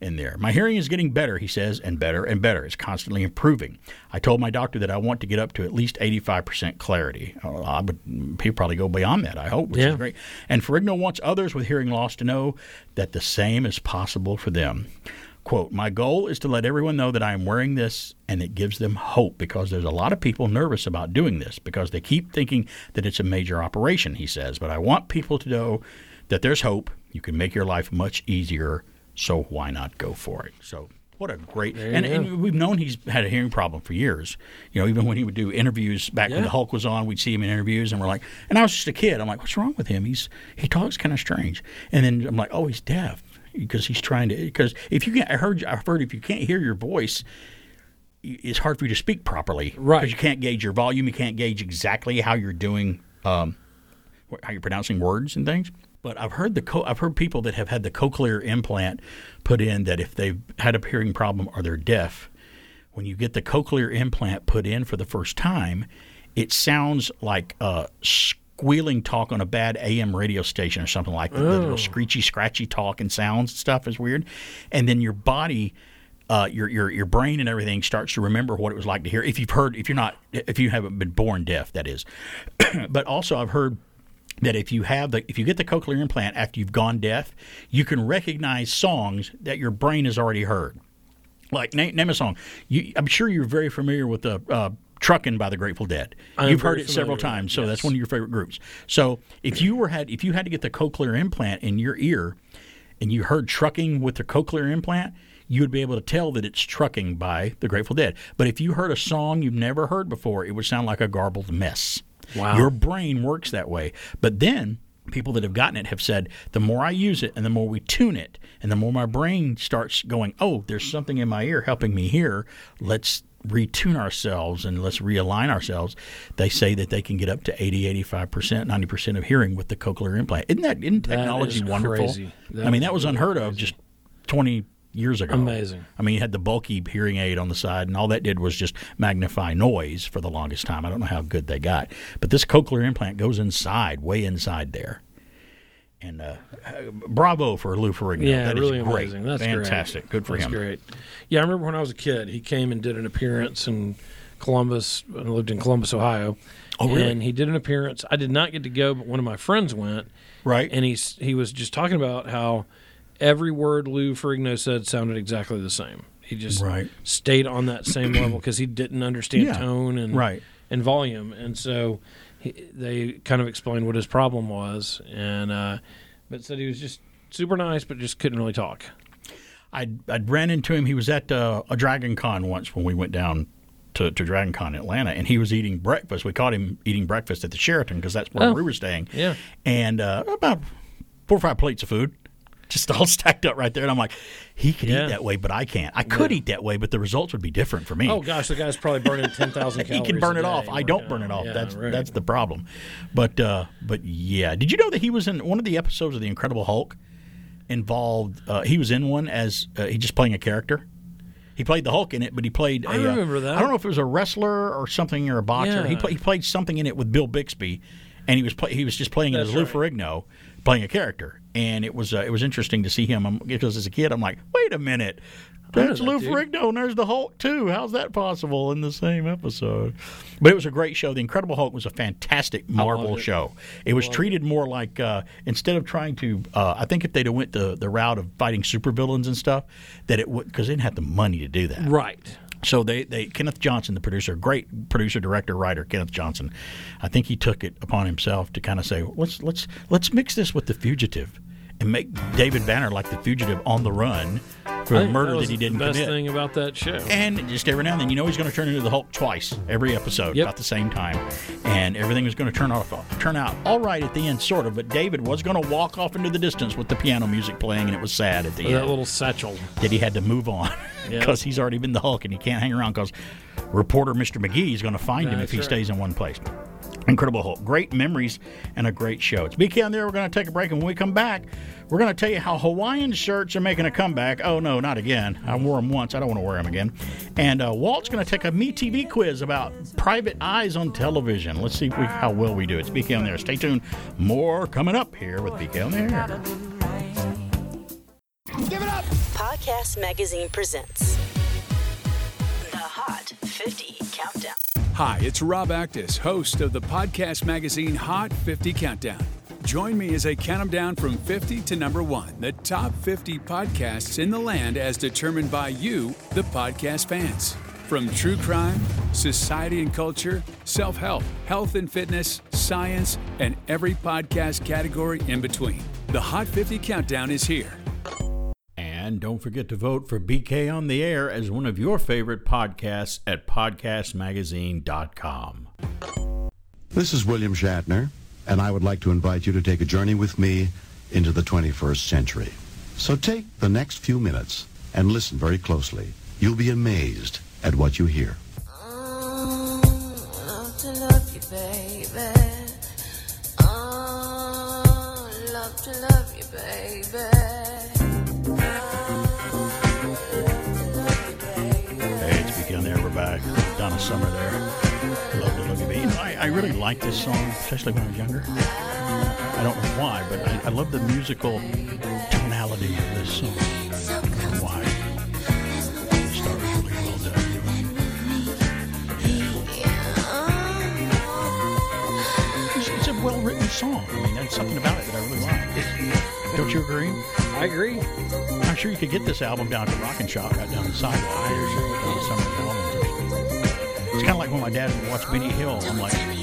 in there. My hearing is getting better, he says, and better and better. It's constantly improving. I told my doctor that I want to get up to at least 85% clarity. He'll probably go beyond that, I hope, which is great. And Ferrigno wants others with hearing loss to know that the same is possible for them. Quote, my goal is to let everyone know that I am wearing this and it gives them hope because there's a lot of people nervous about doing this because they keep thinking that it's a major operation, he says. But I want people to know that there's hope. You can make your life much easier, so why not go for it? So what a great – and we've known he's had a hearing problem for years. You know, even when he would do interviews back when the Hulk was on, we'd see him in interviews and we're like – and I was just a kid. I'm like, what's wrong with him? He talks kind of strange. And then I'm like, oh, he's deaf. Because he's trying to. Because if you can't, I've heard if you can't hear your voice, it's hard for you to speak properly. Right. Because you can't gauge your volume. You can't gauge exactly how you're doing, how you're pronouncing words and things. But I've heard I've heard people that have had the cochlear implant put in that if they've had a hearing problem or they're deaf, when you get the cochlear implant put in for the first time, it sounds like squealing talk on a bad AM radio station or something like that. The little screechy, scratchy talk and sounds and stuff is weird. And then your body, your brain and everything starts to remember what it was like to hear. If you haven't been born deaf, that is. But also I've heard that if you get the cochlear implant after you've gone deaf, you can recognize songs that your brain has already heard. Like name a song. I'm sure you're very familiar with the Truckin' by the Grateful Dead. You've heard it several times, so that's one of your favorite groups. So if you had to get the cochlear implant in your ear and you heard Trucking with the cochlear implant, you would be able to tell that it's Trucking by the Grateful Dead. But if you heard a song you've never heard before, it would sound like a garbled mess. Wow. Your brain works that way. But then people that have gotten it have said, the more I use it and the more we tune it and the more my brain starts going, oh, there's something in my ear helping me hear, let's retune ourselves and let's realign ourselves. They say that they can get up to 80, 85%, 90% of hearing with the cochlear implant. Isn't technology wonderful? Crazy. That was unheard of just 20 years ago. Amazing. You had the bulky hearing aid on the side, and all that did was just magnify noise for the longest time. I don't know how good they got. But this cochlear implant goes inside, way inside there. And bravo for Lou Ferrigno. Yeah, that really is great. Amazing. That's fantastic. Great. Good for him. That's great. Yeah, I remember when I was a kid, he came and did an appearance in Columbus. I lived in Columbus, Ohio. Oh, really? And he did an appearance. I did not get to go, but one of my friends went. Right. And he was just talking about how every word Lou Ferrigno said sounded exactly the same. He just stayed on that same level because he didn't understand tone and volume. And so they kind of explained what his problem was, and but said he was just super nice, but just couldn't really talk. I ran into him. He was at a Dragon Con once when we went down to Dragon Con Atlanta, and he was eating breakfast. We caught him eating breakfast at the Sheraton because that's where we were staying. Yeah, and about 4 or 5 plates of food. Just all stacked up right there. And I'm like, he could eat that way, but I can't. I could eat that way, but the results would be different for me. Oh, gosh, the guy's probably burning 10,000 calories. He can burn it off. I don't burn it off. Yeah, that's the problem. But yeah. Did you know that he was in one of the episodes of The Incredible Hulk? He was in one as he just playing a character. He played the Hulk in it, but he played I remember that. I don't know if it was a wrestler or something or a boxer. Yeah. He played something in it with Bill Bixby, and he was just playing as Lou Ferrigno, playing a character. And it was interesting to see him because as a kid I'm like, wait a minute, that's Lou Ferrigno and there's the Hulk too. How's that possible in the same episode? But it was a great show. The Incredible Hulk was a fantastic Marvel show. It was treated more like instead of trying to I think if they'd have went the route of fighting supervillains and stuff that it would because they didn't have the money to do that. Right. So they Kenneth Johnson, the producer, great producer, director, writer, Kenneth Johnson, I think he took it upon himself to kind of say, let's mix this with The Fugitive and make David Banner like The Fugitive on the run for a murder that he didn't commit. That's the best thing about that show. And just every now and then, he's going to turn into the Hulk twice every episode about the same time. And everything was going to turn out all right at the end, sort of. But David was going to walk off into the distance with the piano music playing, and it was sad at the end. That little satchel. That he had to move on because he's already been the Hulk and he can't hang around because reporter Mr. McGee is going to find him if he stays in one place. Incredible Hulk. Great memories and a great show. It's BK on there. We're going to take a break, and when we come back, we're going to tell you how Hawaiian shirts are making a comeback. Oh, no, not again. I wore them once. I don't want to wear them again. And Walt's going to take a MeTV quiz about private eyes on television. Let's see how well we do. It's BK on there. Stay tuned. More coming up here with BK on there. Give it up! Podcast Magazine presents The Hot 50 Countdown. Hi, it's Rob Actis, host of the Podcast Magazine Hot 50 Countdown. Join me as I count them down from 50 to number one, the top 50 podcasts in the land as determined by you, the podcast fans. From true crime, society and culture, self-help, health and fitness, science, and every podcast category in between. The Hot 50 Countdown is here. And don't forget to vote for BK on the Air as one of your favorite podcasts at podcastmagazine.com. This is William Shatner, and I would like to invite you to take a journey with me into the 21st century. So take the next few minutes and listen very closely. You'll be amazed at what you hear. Love to love you, baby. Love to love you, baby. By Donna Summer there. Love to Love You, Baby. I really like this song, especially when I was younger. I don't know why, but I love the musical tonality of this song. I don't know why. The stars really well done. It's a well-written song. I mean, there's something about it that I really like. Don't you agree? I agree. I'm sure you could get this album down to Rock and Shop right down the sidewalk. It's kind of like when my dad would watch Benny Hill. I'm like, I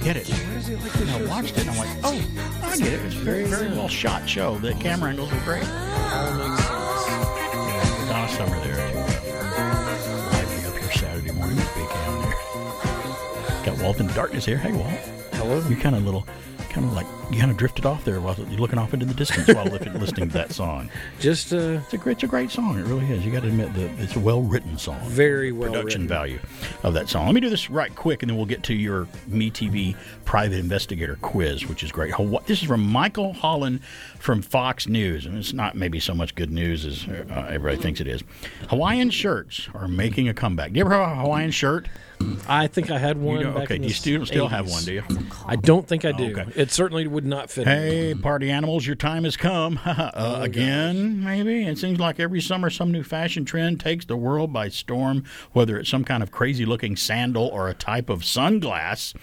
get it. And I watched it, and I'm like, oh, I get it. It's a very, very well shot show. The camera angles were great. Yeah, Donna Summer there, too. Lighting up here Saturday morning with Big Al there. Got Walt in the darkness here. Hey, Walt. Hello. You're kind of little, kind of like, you kind of drifted off there while you're looking off into the distance while listening to that song. Just it's a great song. It really is. You got to admit that it's a well-written song. Very well-written. Production value of that song. Let me do this right quick, and then we'll get to your MeTV Private Investigator quiz, which is great. This is from Michael Holland from Fox News, and it's not maybe so much good news as everybody thinks it is. Hawaiian shirts are making a comeback. Do you ever have a Hawaiian shirt? I think I had one. You know, back okay, in do you still have one? Do you? I don't think I do. Okay. It certainly would not fit. Hey, party animals, your time has come again. Gosh. Maybe it seems like every summer some new fashion trend takes the world by storm. Whether it's some kind of crazy-looking sandal or a type of sunglasses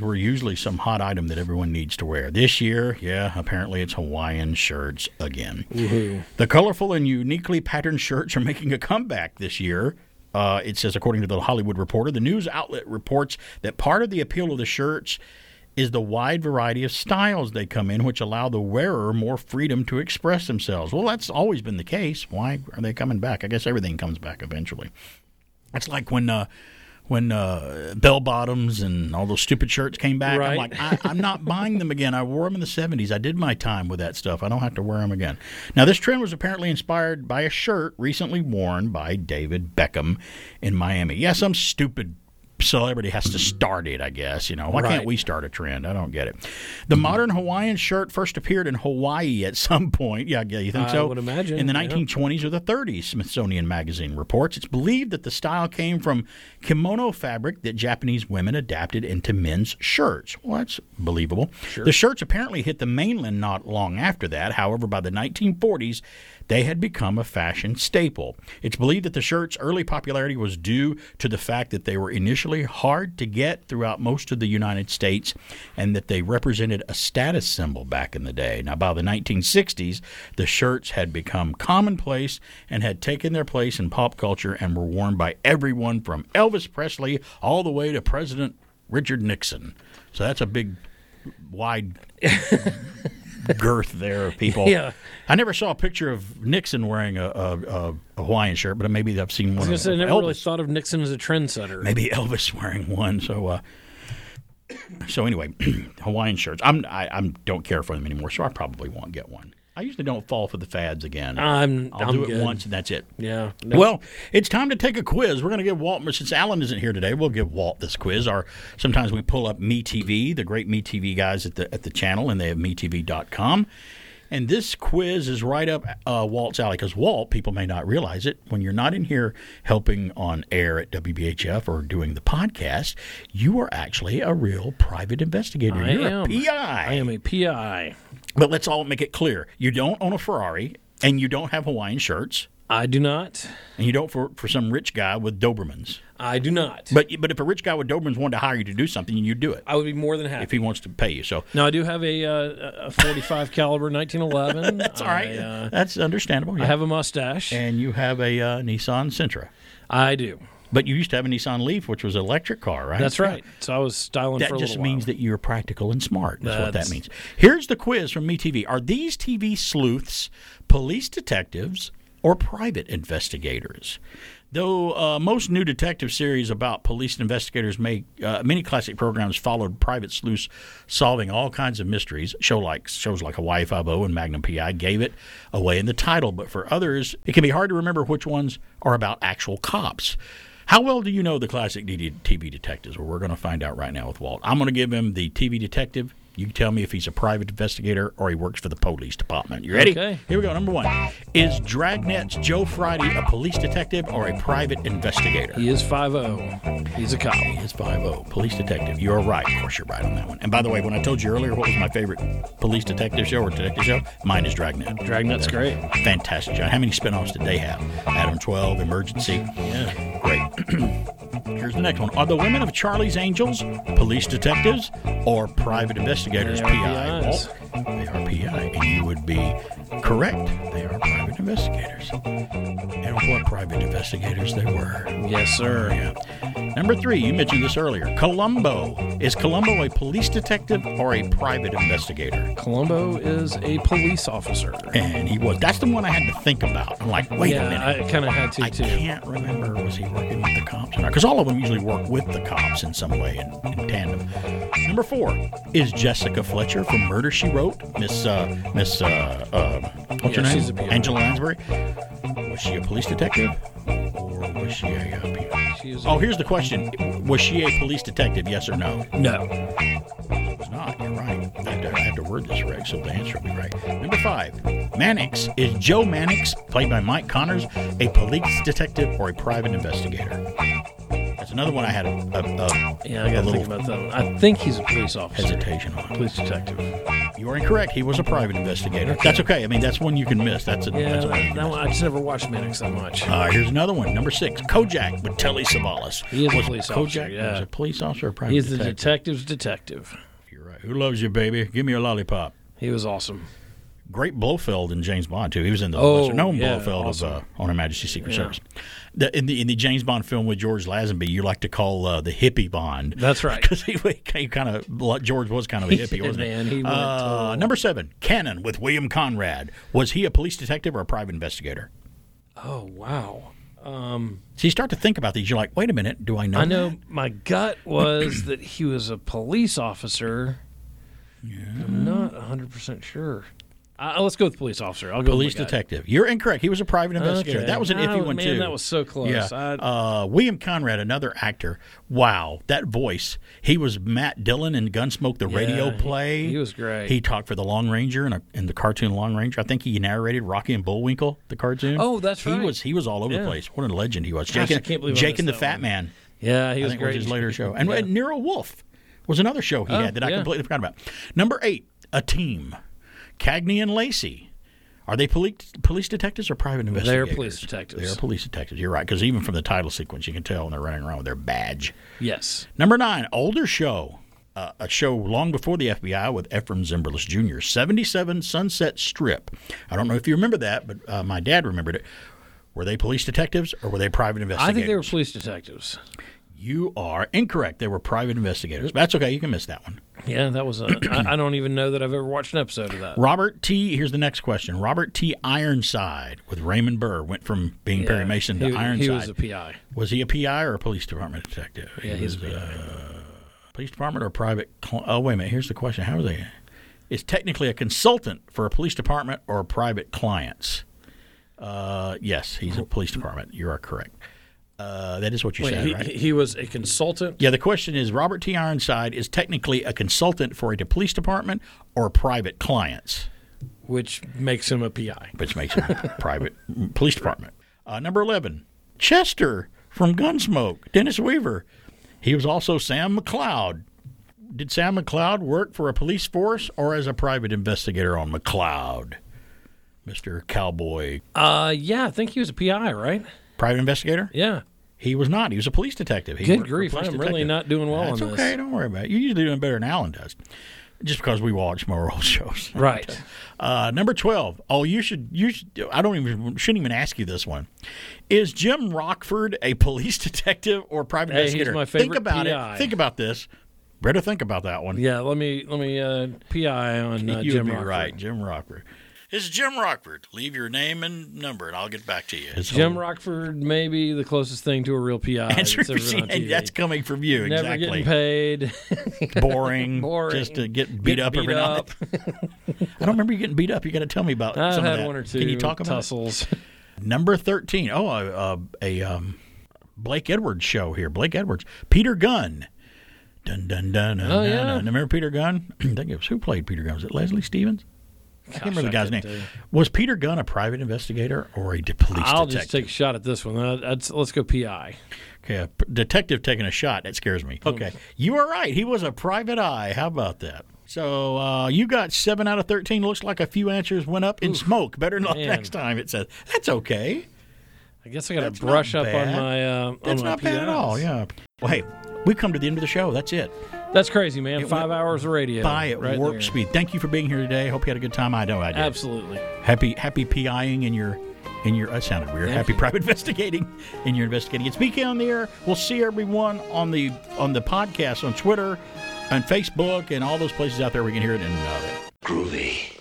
were usually some hot item that everyone needs to wear. This year, apparently it's Hawaiian shirts again. Mm-hmm. The colorful and uniquely patterned shirts are making a comeback this year. It says, according to the Hollywood Reporter, the news outlet reports that part of the appeal of the shirts is the wide variety of styles they come in, which allow the wearer more freedom to express themselves. Well, that's always been the case. Why are they coming back? I guess everything comes back eventually. It's like when bell bottoms and all those stupid shirts came back. Right. I'm like, I'm not buying them again. I wore them in the 70s. I did my time with that stuff. I don't have to wear them again. Now, this trend was apparently inspired by a shirt recently worn by David Beckham in Miami. Yeah, some stupid celebrity has to start it, I guess. You know, why can't we start a trend? I don't get it. The modern Hawaiian shirt first appeared in Hawaii at some point. Yeah, you think so? I would imagine. In the 1920s or the 30s, Smithsonian Magazine reports. It's believed that the style came from kimono fabric that Japanese women adapted into men's shirts. Well, that's believable. Sure. The shirts apparently hit the mainland not long after that. However, by the 1940s, they had become a fashion staple. It's believed that the shirt's early popularity was due to the fact that they were initially hard to get throughout most of the United States and that they represented a status symbol back in the day. Now, by the 1960s, the shirts had become commonplace and had taken their place in pop culture and were worn by everyone from Elvis Presley all the way to President Richard Nixon. So that's a big, wide girth there of people. Yeah. I never saw a picture of Nixon wearing a Hawaiian shirt, but maybe I've seen one. I never really thought of Nixon as a trendsetter. Maybe Elvis wearing one. So anyway, Hawaiian shirts. I don't care for them anymore, so I probably won't get one. I usually don't fall for the fads again. I'll do it once, and that's it. Yeah. No. Well, it's time to take a quiz. We're going to give Walt, since Alan isn't here today, we'll give Walt this quiz. Sometimes we pull up MeTV, the great MeTV guys at the channel, and they have MeTV.com. And this quiz is right up Walt's alley because Walt, people may not realize it, when you're not in here helping on air at WBHF or doing the podcast, you are actually a real private investigator. I am. You're a PI. I am a PI. But let's all make it clear. You don't own a Ferrari. And you don't have Hawaiian shirts. I do not. And you don't work for some rich guy with Dobermans. I do not. But if a rich guy with Dobermans wanted to hire you to do something, you'd do it. I would be more than happy. If he wants to pay you. So now, I do have a .45 caliber 1911. That's all right. That's understandable. Yeah. I have a mustache. And you have a Nissan Sentra. I do. But you used to have a Nissan Leaf, which was an electric car, right? That's right. So I was styling for a little while. That just means that you're practical and smart. That's what that means. Here's the quiz from MeTV. Are these TV sleuths police detectives or private investigators? Though most new detective series about police investigators make many classic programs followed private sleuths solving all kinds of mysteries. Shows like Hawaii Five-0 and Magnum P.I. gave it away in the title. But for others, it can be hard to remember which ones are about actual cops. How well do you know the classic TV detectives? Well, we're going to find out right now with Walt. I'm going to give him the TV detective. You can tell me if he's a private investigator or he works for the police department. You ready? Okay. Here we go. Number one. Is Dragnet's Joe Friday a police detective or a private investigator? He is 5-0. He's a cop. He is 5-0. Police detective. You are right. Of course, you're right on that one. And by the way, when I told you earlier what was my favorite police detective show or detective show, mine is Dragnet. Dragnet's great. Fantastic job. How many spinoffs did they have? Adam 12, Emergency. Yeah. Great. Here's the next one. Are the women of Charlie's Angels police detectives or private investigators? Investigators, PI. Walt. They are PI, and you would be correct. They are private investigators. And what private investigators they were. Yes, sir. Yeah. Number three, you mentioned this earlier. Columbo. Is Columbo a police detective or a private investigator? Columbo is a police officer. And he was. That's the one I had to think about. I'm like, wait a minute. I kind of had to, too. I can't remember, was he working with the cops or not? Because all of them usually work with the cops in some way in tandem. Number four, is Jessica Fletcher from Murder, She Wrote? What's her name? She's a PI. Angela Lansbury. Was she a police detective? Or was she a PI? Here's the question. Was she a police detective, yes or no? No. She was not. You're right. I have to word this right, so the answer will be right. Number five, Mannix. Is Joe Mannix, played by Mike Connors, a police detective or a private investigator? That's another one I had I got to think about that one. I think he's a police officer. Hesitation on it. Police detective. You are incorrect. He was a private investigator. Okay. That's okay. I mean, that's one you can miss. That's one I just never watched Mannix that much. Here's another one. Number six, Kojak with Telly Savalas. He is a police officer. Kojak was a police officer or a private detective? He's the detective's detective. You're right. Who loves you, baby? Give me a lollipop. He was awesome. Great Blofeld in James Bond, too. He was in the lesser-known Blofeld awesome. Of On Her Majesty's Secret Service. In the James Bond film with George Lazenby, you like to call the hippie Bond. That's right. Because George was kind of a hippie, wasn't he? Number seven, Cannon with William Conrad. Was he a police detective or a private investigator? Oh, wow. So you start to think about these. You're like, wait a minute, do I know? I know that? My gut was that he was a police officer. Yeah. I'm not 100% sure. Let's go with police officer. I'll go police detective. You're incorrect. He was a private investigator. Okay. That was an iffy one, too. Man, that was so close. Yeah. William Conrad, another actor. Wow, that voice. He was Matt Dillon in Gunsmoke, the radio play. He was great. He talked for the Long Ranger in the cartoon Long Ranger. I think he narrated Rocky and Bullwinkle, the cartoon. Oh, that's right. He was all over the place. What a legend he was. Gosh, I can't believe Jake and the Fat Man. Yeah, he was great. It was his later show. And Nero Wolfe was another show he had that I completely forgot about. Number eight, a team. Cagney and Lacey. Are they police detectives or private investigators? They're police detectives. They're police detectives. You're right, because even from the title sequence, you can tell when they're running around with their badge. Yes. Number nine, older show. A show long before the FBI with Ephraim Zimbalist Jr., 77 Sunset Strip. I don't know if you remember that, but my dad remembered it. Were they police detectives or were they private investigators? I think they were police detectives. You are incorrect. They were private investigators. But that's okay. You can miss that one. Yeah, that was I don't even know that I've ever watched an episode of that. Here's the next question. Robert T. Ironside with Raymond Burr went from being Perry Mason to Ironside. He was a PI. Was he a PI or a police department detective? Yeah, he was a PI. Police department or private? Wait a minute. Here's the question. How are they? Is technically a consultant for a police department or private clients? Yes, he's a police department. You are correct. That is what you said, right? He was a consultant? Yeah, the question is, Robert T. Ironside is technically a consultant for a police department or private clients. Which makes him a PI. Which makes him a private police department. Number 11, Chester from Gunsmoke, Dennis Weaver. He was also Sam McCloud. Did Sam McCloud work for a police force or as a private investigator on McCloud? Mr. Cowboy? Yeah, I think he was a PI, right? Private investigator? Yeah. He was not. He was a police detective. Good grief. I'm really not doing well on this. That's okay. Don't worry about it. You're usually doing better than Alan does, just because we watch more old shows. Right. Number 12. Oh, you should. I shouldn't even ask you this one. Is Jim Rockford a police detective or private investigator? He's my favorite. Think about PI. It. Think about this. Better think about that one. Yeah. Let me PI on Jim Rockford. Right. Jim Rockford. It's Jim Rockford. Leave your name and number, and I'll get back to you. Jim Rockford may be the closest thing to a real PI that's ever been on TV. That's coming from you, never exactly. Never getting paid. Boring. Just to get beat up. I don't remember you getting beat up. You got to tell me about some of that. I've had one or two. Can you talk about tussles? Number 13. Oh, a Blake Edwards show here. Blake Edwards. Peter Gunn. Dun, dun, dun, dun, oh, dun, yeah. Dun. Remember Peter Gunn? I think it was, who played Peter Gunn? Was it Leslie Stevens? I can't remember the guy's name. Was Peter Gunn a private investigator or a police detective? I'll just take a shot at this one. Let's go PI. Okay, a detective taking a shot. That scares me. Okay, you are right. He was a private eye. How about that? So you got 7 out of 13. Looks like a few answers went up in smoke. Better luck next time, it says. That's okay. I guess I got to brush up on my That's not bad at all, yeah. Well, hey, we've come to the end of the show. That's it. That's crazy, man. 5 hours of radio. By at warp speed. Thank you for being here today. Hope you had a good time. I know I did. Absolutely. Happy PIing in your that sounded weird. Happy private investigating in your investigating. It's BK on the Air. We'll see everyone on the podcast on Twitter, on Facebook, and all those places out there we can hear it in. Groovy.